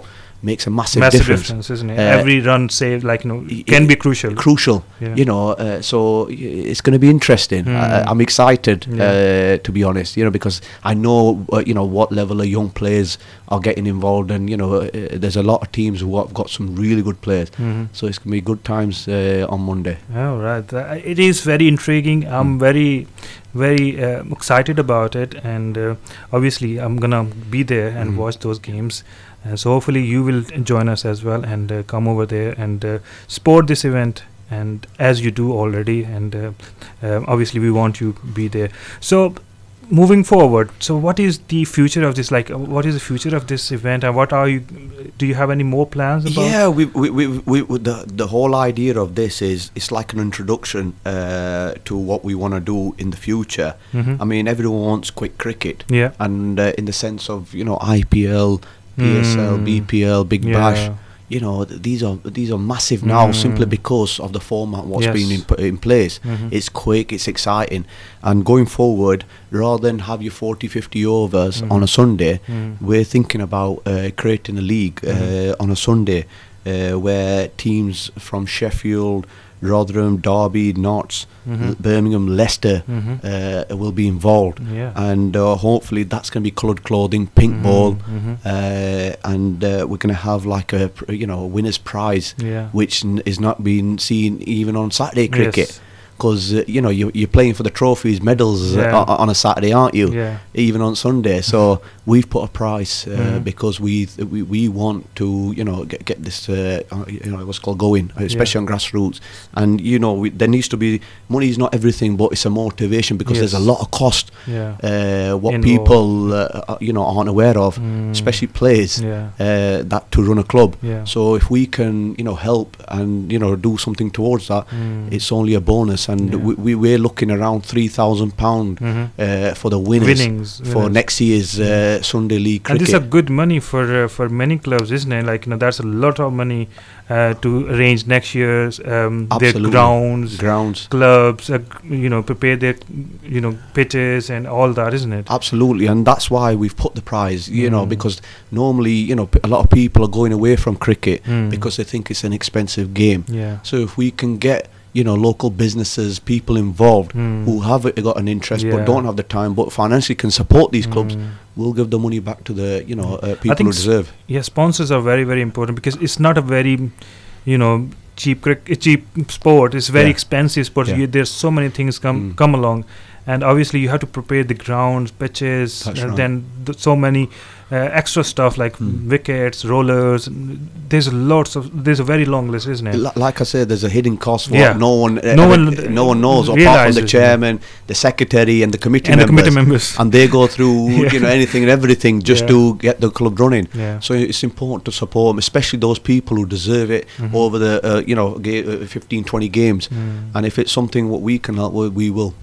makes a massive, massive difference. difference, isn't it? Uh, every run saved, like, you know, it can be crucial. Crucial, yeah. you know, uh, so it's going to be interesting. Mm. I, I'm excited, yeah. uh, to be honest, you know, because I know, uh, you know, what level of young players are getting involved, and, you know, uh, there's a lot of teams who have got some really good players. Mm-hmm. So it's going to be good times uh, on Monday. Oh, right. Th- it is very intriguing. I'm mm. very... very uh, excited about it, and uh, obviously I'm gonna be there and mm-hmm. watch those games, and so hopefully you will join us as well and uh, come over there and uh, support this event and as you do already, and uh, uh, obviously we want you to be there. So moving forward, so what is the future of this, like uh, what is the future of this event, and what are you, do you have any more plans about? Yeah, we we, we, we, we the, the whole idea of this is it's like an introduction uh, to what we want to do in the future. Mm-hmm. I mean, everyone wants quick cricket, yeah, and uh, in the sense of, you know, I P L, P S L, mm. B P L, Big yeah. Bash, you know, th- these are these are massive now, mm. simply because of the format what's yes. been in, p- in place. Mm-hmm. It's quick, it's exciting, and going forward, rather than have your forty, fifty overs mm. on a Sunday, mm. we're thinking about uh, creating a league mm-hmm. uh, on a Sunday uh, where teams from Sheffield, Rotherham, Derby, Notts, mm-hmm. Birmingham, Leicester mm-hmm. uh, will be involved, yeah. and uh, hopefully that's going to be coloured clothing, pink mm-hmm. ball, mm-hmm. Uh, and uh, we're going to have like a pr- you know winner's prize, yeah. which n- is not being seen even on Saturday cricket. Yes. Because uh, you know you, you're playing for the trophies, medals yeah. uh, on a Saturday, aren't you? Yeah. Even on Sunday. So we've put a price uh, mm-hmm. because we, th- we we want to you know get get this uh, you know what's called going, especially yeah. on grassroots. And you know we, there needs to be, money is not everything, but it's a motivation, because yes. there's a lot of cost. Yeah. Uh, what In people uh, are, you know aren't aware of, mm. especially players yeah. uh, that to run a club. Yeah. So if we can you know help and you know do something towards that, mm. it's only a bonus. And yeah. we, we we're looking around three thousand pound mm-hmm. uh, for the winners, winnings for winners. next year's uh, yeah. Sunday League cricket. And this is good money for uh, for many clubs, isn't it? Like you know, that's a lot of money uh, to arrange next year's um, their grounds, grounds, clubs. Uh, you know, prepare their you know pitches and all that, isn't it? Absolutely, and that's why we've put the prize. You mm. know, because normally you know p- a lot of people are going away from cricket mm. because they think it's an expensive game. Yeah. So if we can get you know local businesses, people involved mm. who have uh, got an interest yeah. but don't have the time but financially can support these mm. clubs, we'll give the money back to the you know uh, people who deserve. S- yeah sponsors are very, very important, because it's not a very you know cheap cric- cheap sport. It's very yeah. expensive sport. Yeah. You, there's so many things come mm. come along, and obviously you have to prepare the grounds, pitches, and right. then th- so many uh, extra stuff like mm. wickets, rollers. There's lots of, there's a very long list, isn't it? L- like I said, there's a hidden cost for yeah. no one uh, no one uh, no one knows apart from the chairman, yeah. the secretary, and the committee and members. And the committee members. And they go through yeah. you know anything and everything just yeah. to get the club running. Yeah. So it's important to support them, especially those people who deserve it mm-hmm. over the uh, you know ga- uh, fifteen, twenty games. Mm. And if it's something what we can help with, we will.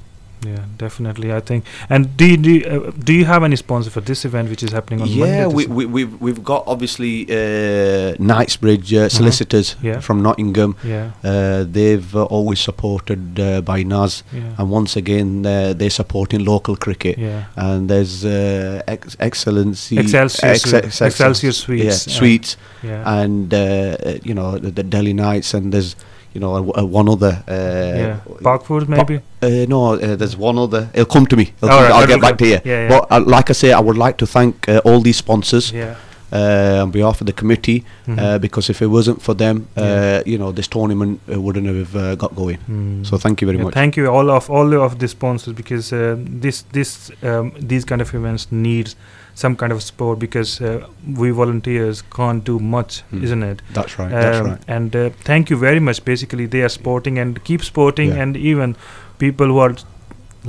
Yeah, definitely, I think. And do you, do you, uh, do you have any sponsor for this event which is happening on yeah, Monday? Yeah, we, we, we've, we've got obviously uh, Knightsbridge uh, mm-hmm. solicitors yeah. from Nottingham. Yeah. Uh, they've uh, always supported uh, by Nas, yeah. and once again uh, they're supporting local cricket. Yeah. And there's uh, ex- Excellency Excelsior, ex- ex- Excelsior Suites, yeah, yeah. Suites, yeah. and uh, you know the, the Delhi Knights, and there's you know uh, one other. Uh, yeah. Parkford maybe. Pa- Uh, no, uh, there's one other. It'll come to me. It'll come right, to, I'll get back to you. Yeah, yeah. But uh, like I say, I would like to thank uh, all these sponsors yeah. uh, on behalf of the committee, mm-hmm. uh, because if it wasn't for them, uh, yeah. you know, this tournament uh, wouldn't have uh, got going. Mm. So thank you very yeah, much. Thank you all of all of the sponsors, because uh, this this um, these kind of events needs some kind of support, because uh, we volunteers can't do much, mm. isn't it? That's right. Um, that's right. And uh, thank you very much. Basically, they are supporting and keep supporting, yeah. and even people who are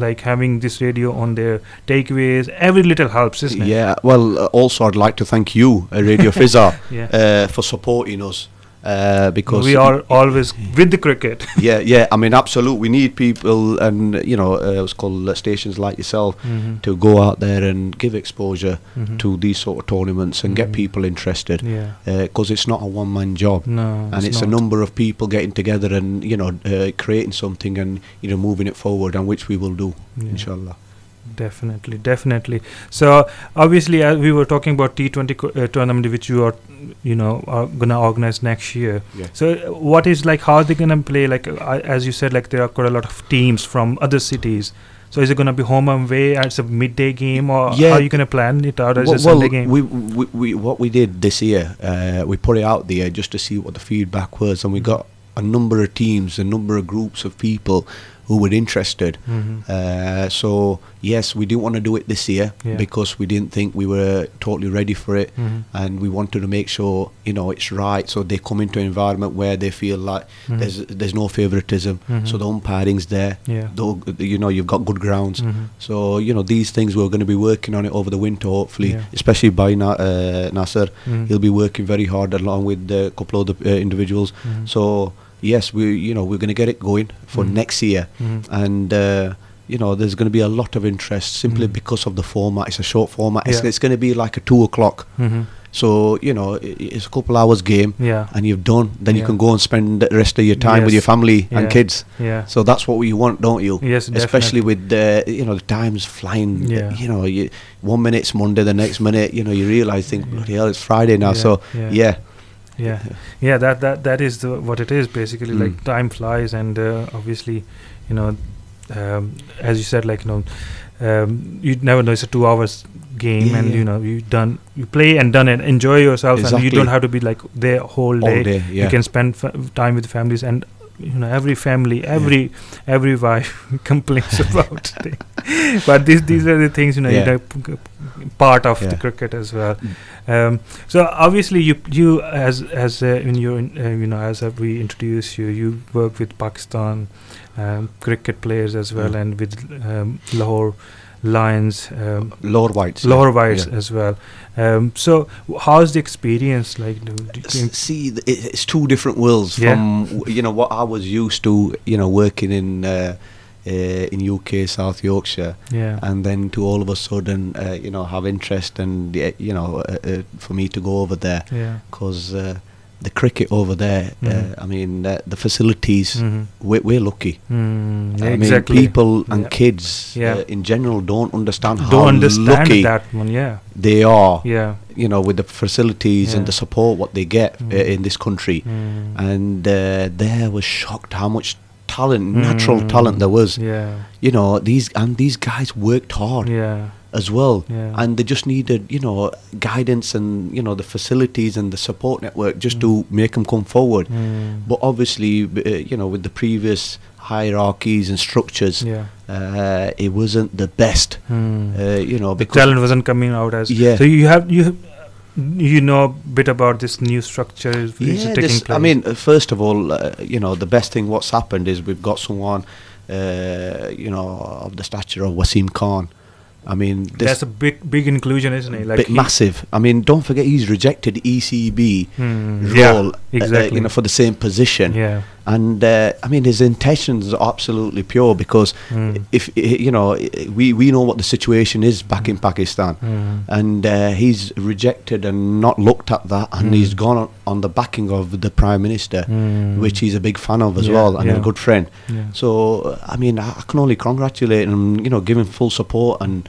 like having this radio on their takeaways, every little helps, isn't it? Yeah, well, uh, also I'd like to thank you, uh, Radio Faiza, yeah. uh, for supporting us. Uh, because we are always with the cricket. yeah, yeah. I mean, absolute. We need people, and you know, uh, it's called uh, stations like yourself mm-hmm. to go out there and give exposure mm-hmm. to these sort of tournaments and mm-hmm. get people interested. Yeah. Because uh, it's not a one-man job. No. And it's, it's a number of people getting together and you know uh, creating something and you know moving it forward, and which we will do, yeah. inshallah. Definitely, definitely. So obviously, as uh, we were talking about T twenty co- uh, tournament, which you are, you know, are gonna organize next year. Yeah. So uh, what is like? How are they gonna play? Like uh, as you said, like there are quite a lot of teams from other cities. So is it gonna be home and away? It's a midday game, or yeah. are you gonna plan it out as well, a Sunday well, game? We, we, we, what we did this year, uh, we put it out there just to see what the feedback was, and we mm-hmm. got a number of teams, a number of groups of people who were interested. Mm-hmm. Uh, so yes, we didn't want to do it this year yeah. because we didn't think we were totally ready for it, mm-hmm. and we wanted to make sure, you know, it's right. So they come into an environment where they feel like mm-hmm. there's there's no favoritism. Mm-hmm. So the umpiring's there. Yeah. The, you know, you've got good grounds. Mm-hmm. So you know, these things we're going to be working on it over the winter, hopefully, yeah. especially by Na- uh, Nasser. Mm-hmm. He'll be working very hard along with a couple of the uh, individuals. Mm-hmm. So. Yes, we you know we're going to get it going for mm. next year, mm. and uh, you know there's going to be a lot of interest simply mm. because of the format. It's a short format. Yeah. It's, it's going to be like a two o'clock. Mm-hmm. So you know it, it's a couple hours game, yeah. and you've done. Then yeah. you can go and spend the rest of your time yes. with your family yeah. and kids. Yeah. So that's what you want, don't you? Yes, especially definitely. With the you know the time's flying. Yeah. You know, you, one minute's Monday, the next minute you know you realise, think yeah. bloody hell, it's Friday now. Yeah. So yeah. yeah. yeah yeah that that that is the, what it is basically mm. like time flies, and uh, obviously you know um, as you said, like you know um, you'd never know it's a two hours game yeah, and yeah. you know you done you play and done it, enjoy yourself exactly. and you don't have to be like there whole day, day yeah. you can spend fa- time with families, and you know every family every yeah. every wife complains about it, but these these are the things you know, yeah. you know p- part of yeah. the cricket as well. Mm. Um, so obviously you you as as uh, in your in, uh, you know as uh, we introduced you, you work with Pakistan um, cricket players as well, mm. and with um, Lahore Lions, um, Lahore Whites, Lahore Whites yeah. as well. Um, so w- how's the experience like? Do, do S- see, th- it's two different worlds yeah. from w- you know what I was used to, you know, working in. Uh, Uh, in U K, South Yorkshire, yeah. and then to all of a sudden, uh, you know, have interest, and uh, you know, uh, uh, for me to go over there, because yeah. uh, the cricket over there, mm-hmm. uh, I mean, uh, the facilities, mm-hmm. we're, we're lucky. Mm, yeah, I exactly. mean, people and yeah. kids yeah. Uh, in general don't understand don't how understand lucky that one, yeah. they are. Yeah. You know, with the facilities yeah. and the support what they get mm. uh, in this country, mm. and uh, there was shocked how much. Talent, mm. natural talent there was. Yeah. You know, these and these guys worked hard yeah. as well. Yeah. And they just needed, you know, guidance and, you know, the facilities and the support network just mm. to make them come forward. Mm. But obviously, uh, you know, with the previous hierarchies and structures, yeah. uh, it wasn't the best, mm. uh, you know. Because the talent wasn't coming out as... Yeah. So you have... you. Have you know a bit about this new structure is yeah, taking this, place? I mean, uh, first of all, uh, you know, the best thing what's happened is we've got someone, uh, you know, of the stature of Wasim Khan. I mean... That's a big big inclusion, isn't it? Like bit massive. I mean, don't forget he's rejected E C B mm, role yeah, exactly. uh, you know, for the same position. Yeah. And, uh, I mean, his intentions are absolutely pure because, mm. if you know, we, we know what the situation is back mm. in Pakistan. Mm. And uh, he's rejected and not looked at that. And mm. he's gone on, on the backing of the Prime Minister, mm. which he's a big fan of as yeah, well and yeah. a good friend. Yeah. So, I mean, I, I can only congratulate him, you know, give him full support. And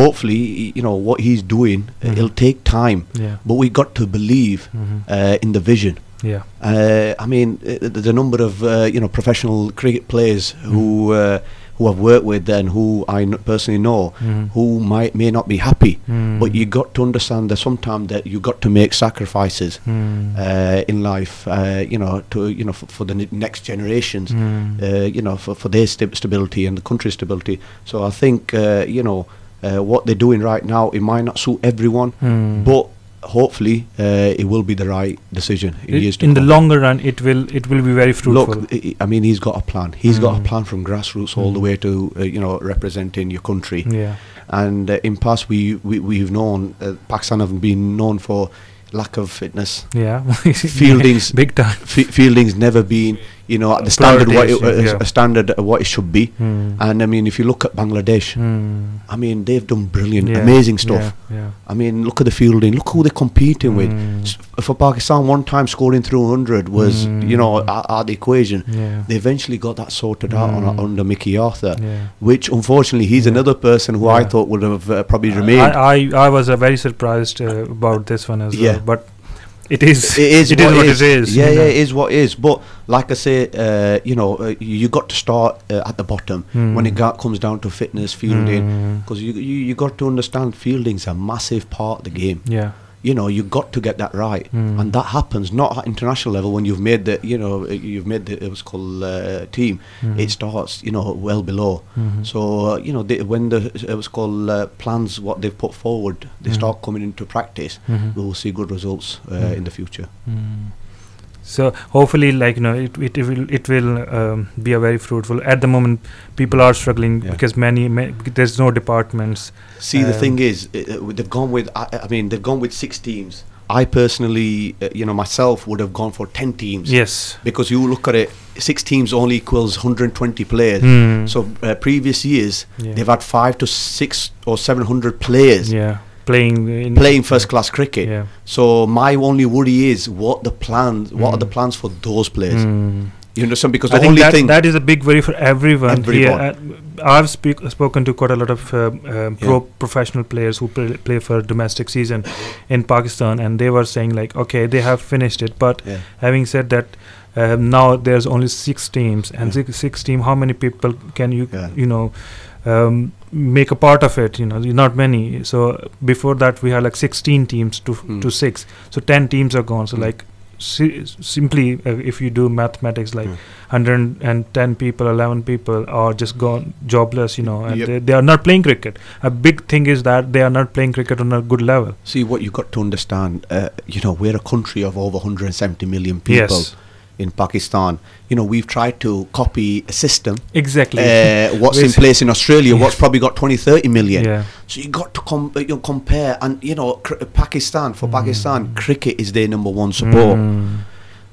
hopefully, you know, what he's doing, mm. it'll take time. Yeah. But we got to believe mm-hmm. uh, in the vision. Yeah, uh, I mean uh, the number of uh, you know professional cricket players mm. who uh, who I've worked with and who I n- personally know mm. who might may not be happy, mm. but you got to understand that sometimes that you got to make sacrifices mm. uh, in life, uh, you know, to you know f- for the n- next generations, mm. uh, you know, for for their st- stability and the country's stability. So I think uh, you know uh, what they're doing right now, it might not suit everyone, mm. but. Hopefully, uh, it will be the right decision in it years to in come. In the longer run, it will it will be very fruitful. Look, I, I mean, he's got a plan. He's mm. got a plan from grassroots mm. all the way to uh, you know representing your country. Yeah. And uh, in past, we we we've known uh, Pakistan have been known for lack of fitness. Yeah. Fielding's big time. F- fielding's never been you know at the standard what it, uh, yeah. a standard uh, what it should be. Mm. And I mean, if you look at Bangladesh, mm. I mean they've done brilliant, yeah. amazing stuff. Yeah. Yeah. I mean, look at the fielding. Look who they're competing mm. with. S- for Pakistan, one time scoring three hundred was mm. you know out of the equation. Yeah. They eventually got that sorted mm. out on, uh, under Mickey Arthur, yeah. which unfortunately he's yeah. another person who yeah. I thought would have uh, probably uh, remained. I, I I was uh, very surprised uh, about this one as yeah. well, but. It is. It is. It what, is what it is. is yeah, you know? yeah. It is what it is. But like I say, uh, you know, uh, you got to start uh, at the bottom mm. when it got, comes down to fitness, fielding, because mm. you, you you got to understand fielding's a massive part of the game. Yeah. you know, you got to get that right, mm. and that happens not at international level when you've made the, you know, you've made the, it was called uh, team. Mm. It starts, you know, well below. Mm-hmm. So uh, you know, they, when the it was called uh, plans, what they've put forward, they mm. start coming into practice. Mm-hmm. We will see good results uh, mm. in the future. Mm. So hopefully, like you know, it it, it will it will um, be a very fruitful. At the moment, people are struggling yeah. because many ma- there's no departments. See, um, the thing is, uh, they've gone with. I, I mean, they've gone with six teams. I personally, uh, you know, myself would have gone for ten teams. Yes, because you look at it, six teams only equals one hundred twenty players. Mm. So uh, previous years yeah. they've had five to six or seven hundred players. Yeah. Playing in playing first class cricket. Yeah. So my only worry is what the plans. What mm. are the plans for those players? Mm. You understand? Because I the only that, thing that is a big worry for everyone. everyone. Here, uh, I've speak, spoken to quite a lot of uh, uh, pro yeah. professional players who play, play for domestic season in Pakistan, and they were saying like, okay, they have finished it. But yeah. having said that, uh, now there's only six teams, and yeah. six, six team. How many people can you yeah. you know? Um, make a part of it, you know, not many. So before that we had like sixteen teams to mm. to six, so ten teams are gone. So mm. like si- simply uh, if you do mathematics, like mm. one hundred ten people, eleven people are just gone, jobless, you know, and yep. they, they are not playing cricket. A big thing is that they are not playing cricket on a good level. See, what you got to understand, uh, you know, we're a country of over one hundred seventy million people. Yes. In Pakistan, you know, we've tried to copy a system. Exactly. Uh, what's in place in Australia, yeah. what's probably got twenty, thirty million. Yeah. So you got to com- you know, compare, and, you know, cr- Pakistan, for mm. Pakistan, cricket is their number one support. Mm.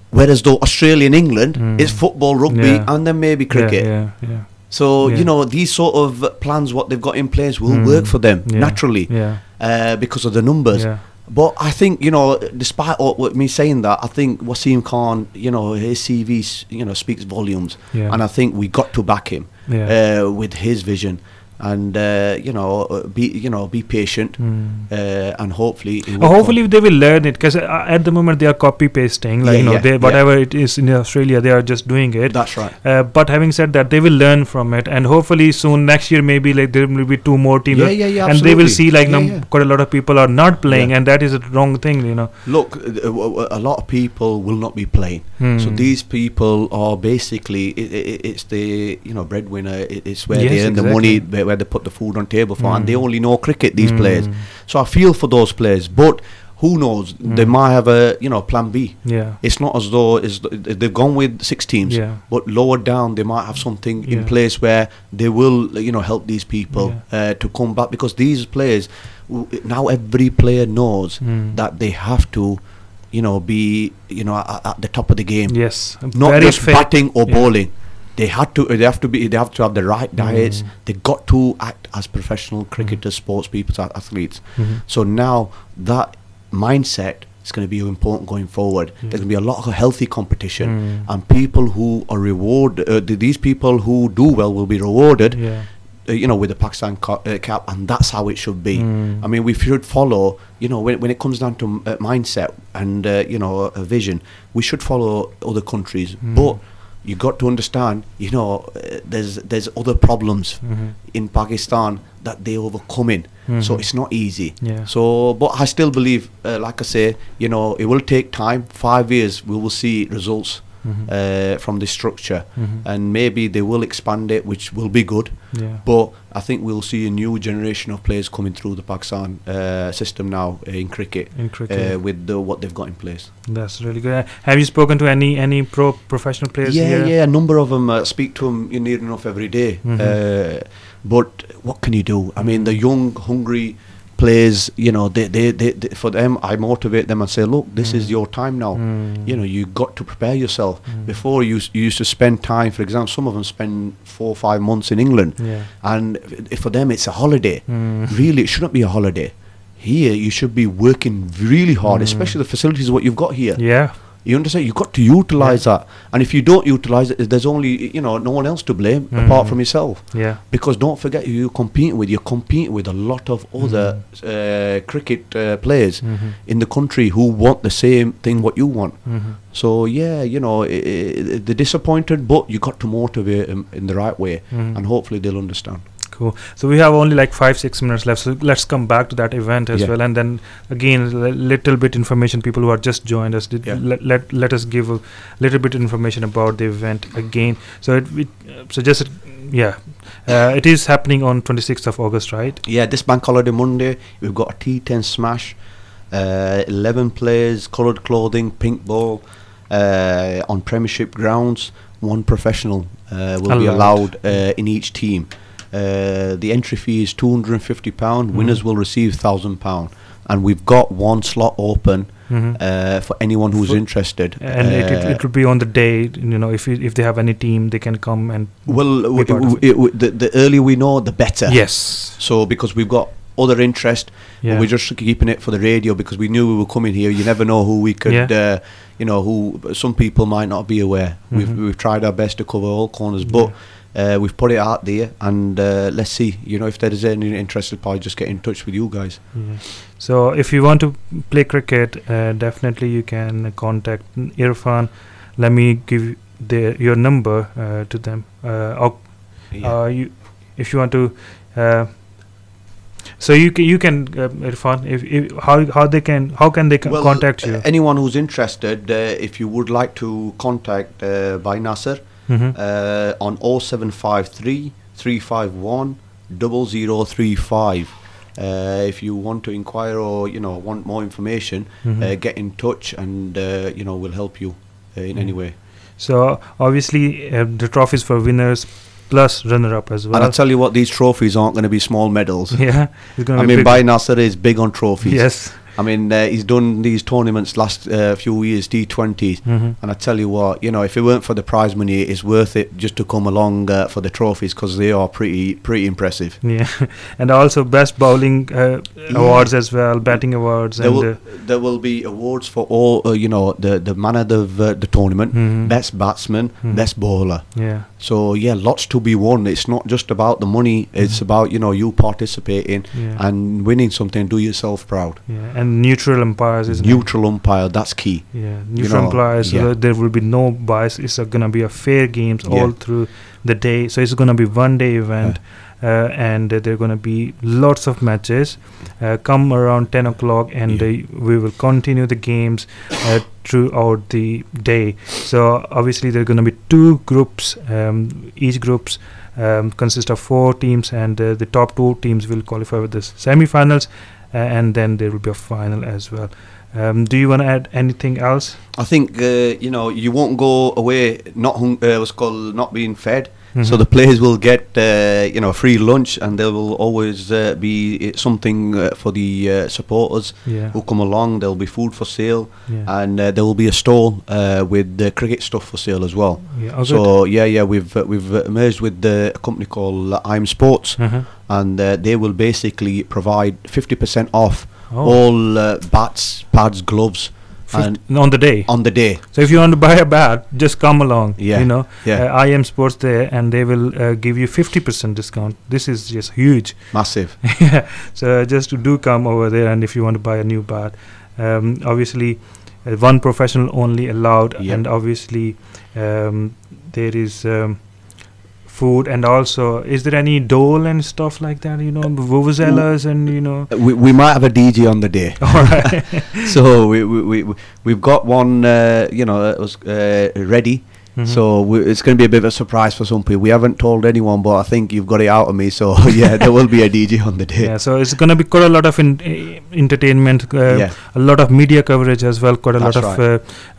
Whereas though Australia and England mm. is football, rugby, yeah. and then maybe cricket. Yeah, yeah, yeah. So, yeah. you know, these sort of plans, what they've got in place will mm. work for them, yeah. naturally, yeah. Uh, because of the numbers. Yeah. But I think, you know, despite all, what, me saying that, I think Wasim Khan, you know, his C V, you know, speaks volumes. Yeah. And I think we got to back him yeah. uh, with his vision. And, uh, you know, be you know be patient mm. uh, and hopefully... Oh, hopefully come. They will learn it, because uh, at the moment they are copy-pasting. Like, yeah, you know, yeah, they, whatever yeah. it is in Australia, they are just doing it. That's right. Uh, but having said that, they will learn from it. And hopefully soon, next year, maybe like there will be two more teams. Yeah, yeah, yeah, and they will see like yeah, num- yeah. quite a lot of people are not playing yeah. and that is a wrong thing, you know. Look, a lot of people will not be playing. Mm. So these people are basically, it, it, it's the, you know, breadwinner. It, it's where yes, they earn exactly. the money, where where they put the food on table for mm. and they only know cricket, these mm. players. So I feel for those players, but who knows, mm. they might have a, you know, plan B. Yeah, it's not as though it's th- they've gone with six teams, yeah. but lower down they might have something yeah. in place where they will, you know, help these people yeah. uh, to come back, because these players w- now every player knows mm. that they have to, you know, be, you know, at, at the top of the game. Yes, not very just fit. Batting or yeah. bowling. They had to. They have to be. They have to have the right diets. Mm. They got to act as professional cricketers, mm. sports people, athletes. Mm-hmm. So now that mindset is going to be important going forward. Mm. There's going to be a lot of healthy competition, mm. and people who are rewarded. Uh, these people who do well will be rewarded. Yeah. Uh, you know, with the Pakistan ca- uh, cap, and that's how it should be. Mm. I mean, we should follow, you know, when when it comes down to m- uh, mindset and uh, you know, uh, vision, we should follow other countries, mm. but. You got to understand, you know, uh, there's there's other problems mm-hmm. in Pakistan that they overcoming. Mm-hmm. So it's not easy. Yeah. So, but I still believe, uh, like I say, you know, it will take time. Five years, we will see results mm-hmm. uh, from this structure, mm-hmm. and maybe they will expand it, which will be good. Yeah. But I think we'll see a new generation of players coming through the Pakistan uh, system now uh, in cricket, in cricket. Uh, with the, what they've got in place. That's really good. Uh, have you spoken to any any pro professional players yeah, here? Yeah, a number of them. Uh, speak to them near enough every day. Mm-hmm. Uh, but what can you do? I mean, the young, hungry players, you know, they, they, they, they for them, I motivate them and say, look, this mm. is your time now. Mm. You know, you got to prepare yourself. Mm. Before, you, you used to spend time, for example, some of them spend four or five months in England. Yeah. And f- for them, it's a holiday. Mm. Really, it shouldn't be a holiday. Here, you should be working really hard, mm. especially the facilities, what you've got here. Yeah. You understand? You've got to utilise yeah. that. And if you don't utilise it, there's only, you know, no one else to blame mm. apart from yourself. Yeah. Because don't forget who you're competing with. You're competing with a lot of other mm. uh, cricket uh, players mm-hmm. in the country who want the same thing what you want. Mm-hmm. So, yeah, you know, I- I- they're disappointed, but you got to motivate them in the right way. Mm. And hopefully they'll understand. Cool. So we have only like five, six minutes left. So let's come back to that event as yeah. well. And then again, a little bit information, people who are just joined us, did yeah. let, let let us give a little bit information about the event again. So it, it suggested, yeah, uh, it is happening on twenty-sixth of August, right? Yeah, this bank holiday Monday, we've got a T ten smash, uh, eleven players, coloured clothing, pink ball, uh, on premiership grounds. One professional uh, will allowed. be allowed uh, in each team. Uh, the entry fee is two hundred fifty pounds. Mm-hmm. Winners will receive one thousand pounds. And we've got one slot open mm-hmm. uh, for anyone who's for interested. And uh, it, it, it would be on the day, you know, if if they have any team, they can come and... Well, w- w- it w- the, the earlier we know, the better. Yes. So, because we've got other interest, yeah. but we're just keeping it for the radio because we knew we were coming here. You never know who we could... Yeah. Uh, you know, who some people might not be aware. Mm-hmm. We've, we've tried our best to cover all corners, but... Yeah. Uh, we've put it out there, and uh, let's see, you know, if there is any interested party, just get in touch with you guys. Yeah. So if you want to play cricket, uh, definitely you can contact Irfan. Let me give the, your number uh, to them. Uh, or, yeah. uh, you, if you want to, uh, so you can you can uh, Irfan. If, if how how they can how can they c- well, contact you? Uh, anyone who's interested, uh, if you would like to contact uh, by Nasser. Mm-hmm. Uh, on oh seven five three, three five one, double oh three five. Uh, if you want to inquire or, you know, want more information, mm-hmm. uh, get in touch and, uh, you know, we'll help you uh, in mm-hmm. any way. So, obviously, uh, the trophies for winners plus runner-up as well. And I'll tell you what, these trophies aren't going to be small medals. Yeah. It's gonna I be mean, Bhai Nasser is big on trophies. Yes. I mean, uh, he's done these tournaments last uh, few years, D twenty, mm-hmm. and I tell you what, you know, if it weren't for the prize money, it's worth it just to come along uh, for the trophies because they are pretty, pretty impressive. Yeah, and also best bowling uh, yeah. awards as well, batting awards. There, and will, uh, there will be awards for all, uh, you know, the the man of the, uh, the tournament, mm-hmm. best batsman, mm-hmm. best bowler. Yeah. So yeah, lots to be won. It's not just about the money. Mm-hmm. It's about, you know, you participating yeah. and winning something. Do yourself proud. Yeah. And neutral umpires is neutral it? umpire that's key yeah neutral you know, umpires yeah. So there will be no bias. It's uh, gonna be a fair games yeah. all through the day, so it's gonna be one day event yeah. uh, and uh, there are gonna be lots of matches uh, come around ten o'clock and yeah. uh, we will continue the games uh, throughout the day. So obviously there are gonna be two groups, um, each groups um, consist of four teams and uh, the top two teams will qualify with the semi-finals. Uh, and then there will be a final as well. Um, do you want to add anything else? I think uh, you know, you won't go away not hung- uh, what's called not being fed. Mm-hmm. So the players will get uh, you know, free lunch, and there will always uh, be something uh, for the uh, supporters yeah. who come along. There will be food for sale, yeah. and uh, there will be a stall uh, with the cricket stuff for sale as well. Yeah, so good. yeah, yeah, we've uh, we've uh, merged with the, a company called uh, I M Sports, uh-huh. and uh, they will basically provide fifty percent off oh. all uh, bats, pads, gloves. And on the day on the day so if you want to buy a bat, just come along. yeah you know yeah uh, I M Sports there, and they will uh, give you fifty percent discount. This is just huge, massive. Yeah, so just do come over there. And if you want to buy a new bat, um, obviously uh, one professional only allowed, yep. and obviously um, there is um, food. And also, is there any dole and stuff like that, you know, vuvuzelas and, you know, we we might have a D J on the day. All right. So we, we we we've got one uh, you know uh, uh, ready. Mm-hmm. So we, it's going to be a bit of a surprise for some people. We haven't told anyone, but I think you've got it out of me. So yeah, there will be a D J on the day. Yeah, so it's going to be quite a lot of in, uh, entertainment, uh, yeah. a lot of media coverage as well. Quite a That's lot of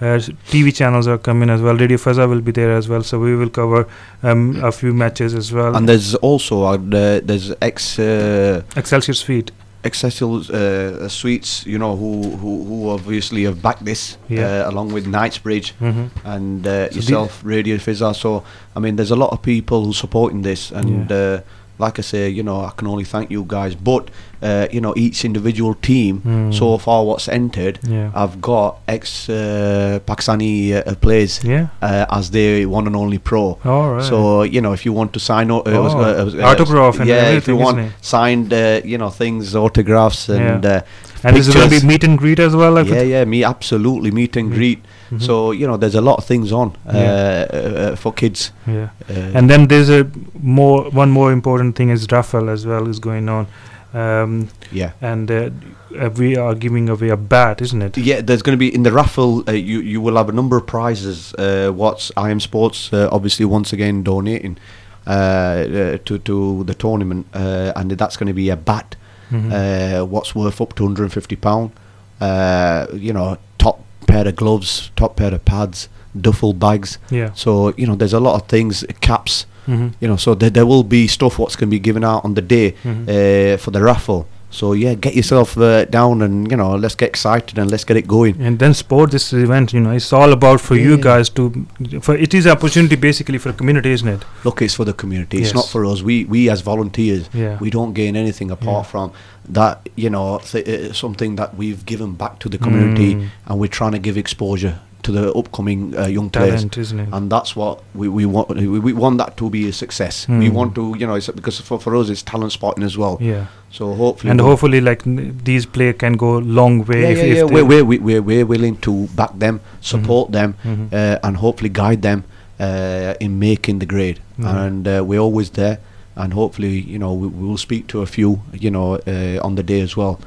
right. uh, uh, T V channels are coming as well. Radio Faiza will be there as well. So we will cover um, a few matches as well. And there's also uh, there's ex uh, Excelsior Suites. Excelsior uh, Suites, you know, who, who, who obviously have backed this, yeah. uh, along with Knightsbridge mm-hmm. and uh, so yourself, Radio Faiza. So, I mean, there's a lot of people who are supporting this, and yeah. uh, like I say, you know, I can only thank you guys. But, uh, you know, each individual team, mm. so far what's entered, yeah. I've got ex-Pakistani uh, uh, players yeah. uh, as their one and only pro. All right. So, you know, if you want to sign o- uh, oh. uh, uh, uh, autograph and yeah, everything, if you want signed, uh, you know, things, autographs and yeah. uh, And pictures. Is it going to be meet and greet as well? Like yeah, yeah, me absolutely meet and yeah. greet. Mm-hmm. So, you know, there's a lot of things on uh, yeah. uh, uh, for kids. Yeah. Uh, and then there's a more one more important thing is raffle as well is going on. Um, yeah. And uh, uh, we are giving away a bat, isn't it? Yeah, there's going to be in the raffle, uh, you, you will have a number of prizes. Uh, what's I M Sports uh, obviously once again donating uh, uh, to, to the tournament, uh, and that's going to be a bat. Mm-hmm. Uh, what's worth up to one hundred fifty pounds. Uh, you know, top pair of gloves, top pair of pads, duffel bags. Yeah. So, you know, there's a lot of things, caps. Mm-hmm. You know, so there, there will be stuff what's going to be given out on the day mm-hmm. uh, for the raffle. So, yeah, get yourself uh, down and, you know, let's get excited and let's get it going. And then support this event, you know, it's all about for yeah. you guys to, for it is an opportunity basically for the community, isn't it? Look, it's for the community. Yes. It's not for us. We we as volunteers, yeah. we don't gain anything apart yeah. from that, you know, th- uh, something that we've given back to the community mm. and we're trying to give exposure to the upcoming uh, young talent, players, isn't it? And that's what we, we want. We, we want that to be a success. Mm. We want to, you know, it's because for, for us it's talent spotting as well. Yeah. So hopefully, and hopefully, like n- these players can go a long way. Yeah, if, yeah, if yeah. We're, we're, we're, we're willing to back them, support mm-hmm. them, mm-hmm. Uh, and hopefully guide them uh, in making the grade. Mm-hmm. And uh, we're always there. And hopefully, you know, we, we will speak to a few, you know, uh, on the day as well.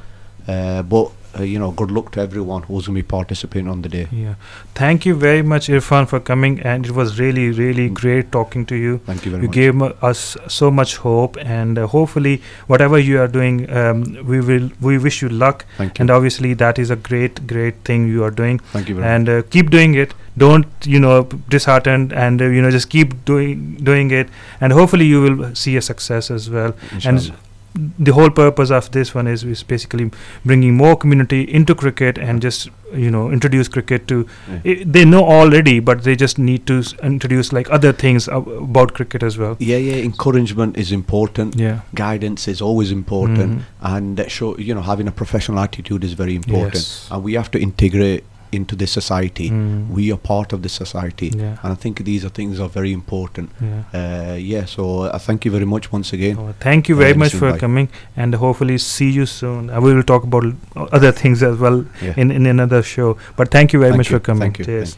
Uh, but. Uh, you know, good luck to everyone who's going to be participating on the day. Yeah, thank you very much, Irfan, for coming, and it was really, really great talking to you. Thank you very you much. You gave m- us so much hope, and uh, hopefully, whatever you are doing, um, we will. We wish you luck. Thank you. And obviously, that is a great, great thing you are doing. Thank you very and, much. And uh, keep doing it. Don't, you know, disheartened, and uh, you know, just keep doing doing it, and hopefully, you will see a success as well. Inshallah. And the whole purpose of this one is, is basically bringing more community into cricket and just, you know, introduce cricket to yeah. I, they know already, but they just need to s- introduce like other things ab- about cricket as well. Yeah, yeah, encouragement is important. Yeah, guidance is always important, mm-hmm. and that show, you know, having a professional attitude is very important. Yes. And we have to integrate into the society. Mm. We are part of the society, yeah. and I think these are things are very important. Yeah, uh, yeah so uh, thank you very much once again. Oh, thank you very uh, much for coming, and hopefully see you soon. I uh, will talk about l- other things as well yeah. in, in another show. But thank you very thank much you. for coming. Thank you. Cheers.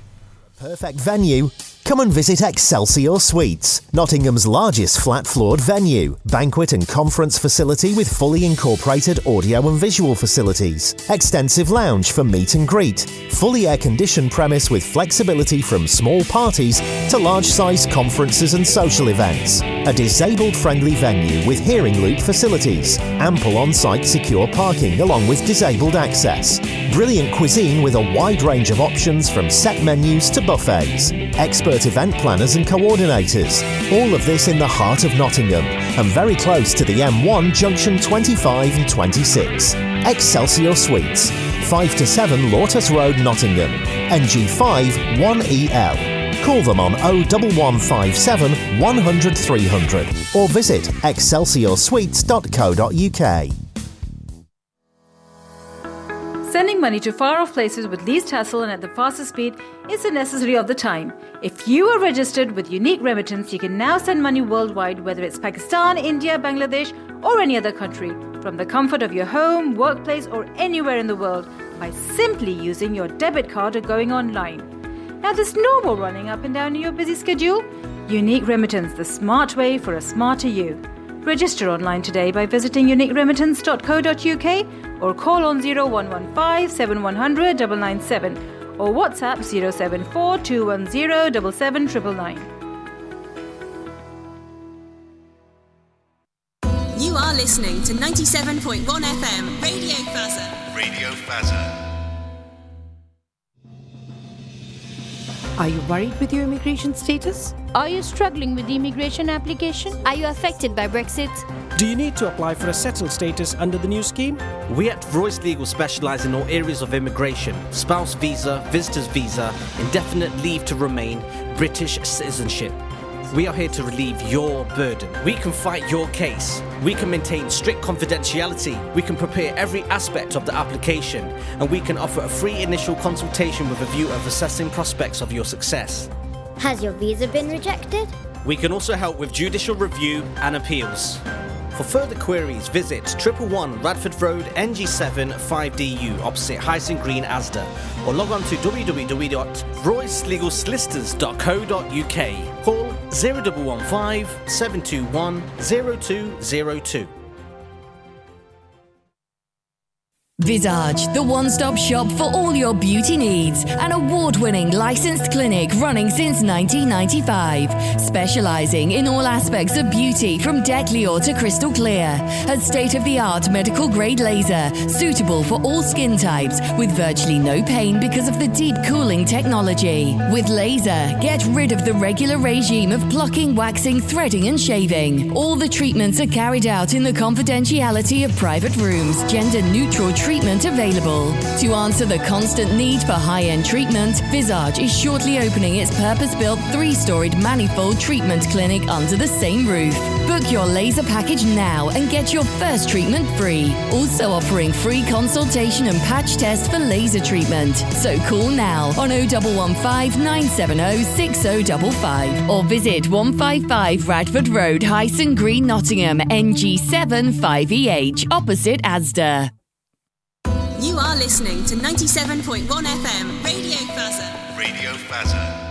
Thank you. Perfect venue. Come and visit Excelsior Suites, Nottingham's largest flat-floored venue. Banquet and conference facility with fully incorporated audio and visual facilities. Extensive lounge for meet and greet. Fully air-conditioned premise with flexibility from small parties to large-sized conferences and social events. A disabled-friendly venue with hearing loop facilities. Ample on-site secure parking along with disabled access. Brilliant cuisine with a wide range of options from set menus to buffets. Expert event planners and coordinators. All of this in the heart of Nottingham and very close to the M one junction twenty-five and twenty-six. Excelsior Suites, five to seven Lortus Road, Nottingham, N G five one E L. Call them on oh one one five seven one hundred three hundred or visit excelsior suites dot co dot uk. Sending money to far-off places with least hassle and at the fastest speed is a necessary of the time. If you are registered with Unique Remittance, you can now send money worldwide, whether it's Pakistan, India, Bangladesh, or any other country, from the comfort of your home, workplace, or anywhere in the world, by simply using your debit card or going online. Now, there's no more running up and down in your busy schedule. Unique Remittance, the smart way for a smarter you. Register online today by visiting unique remittance dot co dot uk or call on oh one one five seven one hundred nine nine seven or WhatsApp oh seven four two one oh seven seven nine nine nine. You are listening to ninety-seven point one F M Radio Faiza. Radio Faiza. Are you worried with your immigration status? Are you struggling with the immigration application? Are you affected by Brexit? Do you need to apply for a settled status under the new scheme? We at Royce Legal specialise in all areas of immigration. Spouse visa, visitor's visa, indefinite leave to remain, British citizenship. We are here to relieve your burden. We can fight your case. We can maintain strict confidentiality. We can prepare every aspect of the application. And we can offer a free initial consultation with a view of assessing prospects of your success. Has your visa been rejected? We can also help with judicial review and appeals. For further queries, visit one one one Radford Road, N G seven five D U, opposite Hyacinth Green, Asda, or log on to w w w dot royce legal solicitors dot co dot u k. Call zero one one five, seven two one, zero two zero two. Visage, the one-stop shop for all your beauty needs. An award-winning licensed clinic running since nineteen ninety-five. Specializing in all aspects of beauty from deadlier to crystal clear. A state-of-the-art medical-grade laser, suitable for all skin types, with virtually no pain because of the deep cooling technology. With laser, get rid of the regular regime of plucking, waxing, threading and shaving. All the treatments are carried out in the confidentiality of private rooms, gender-neutral treatment. Treatment available. To answer the constant need for high-end treatment, Visage is shortly opening its purpose-built three-storied manifold treatment clinic under the same roof. Book your laser package now and get your first treatment free. Also offering free consultation and patch test for laser treatment. So call now on oh one one five, nine seven oh, six oh five five or visit one five five Radford Road, Hyacinth Green, Nottingham, N G seven five E H, opposite Asda. You are listening to ninety-seven point one F M, Radio Faiza. Radio Faiza.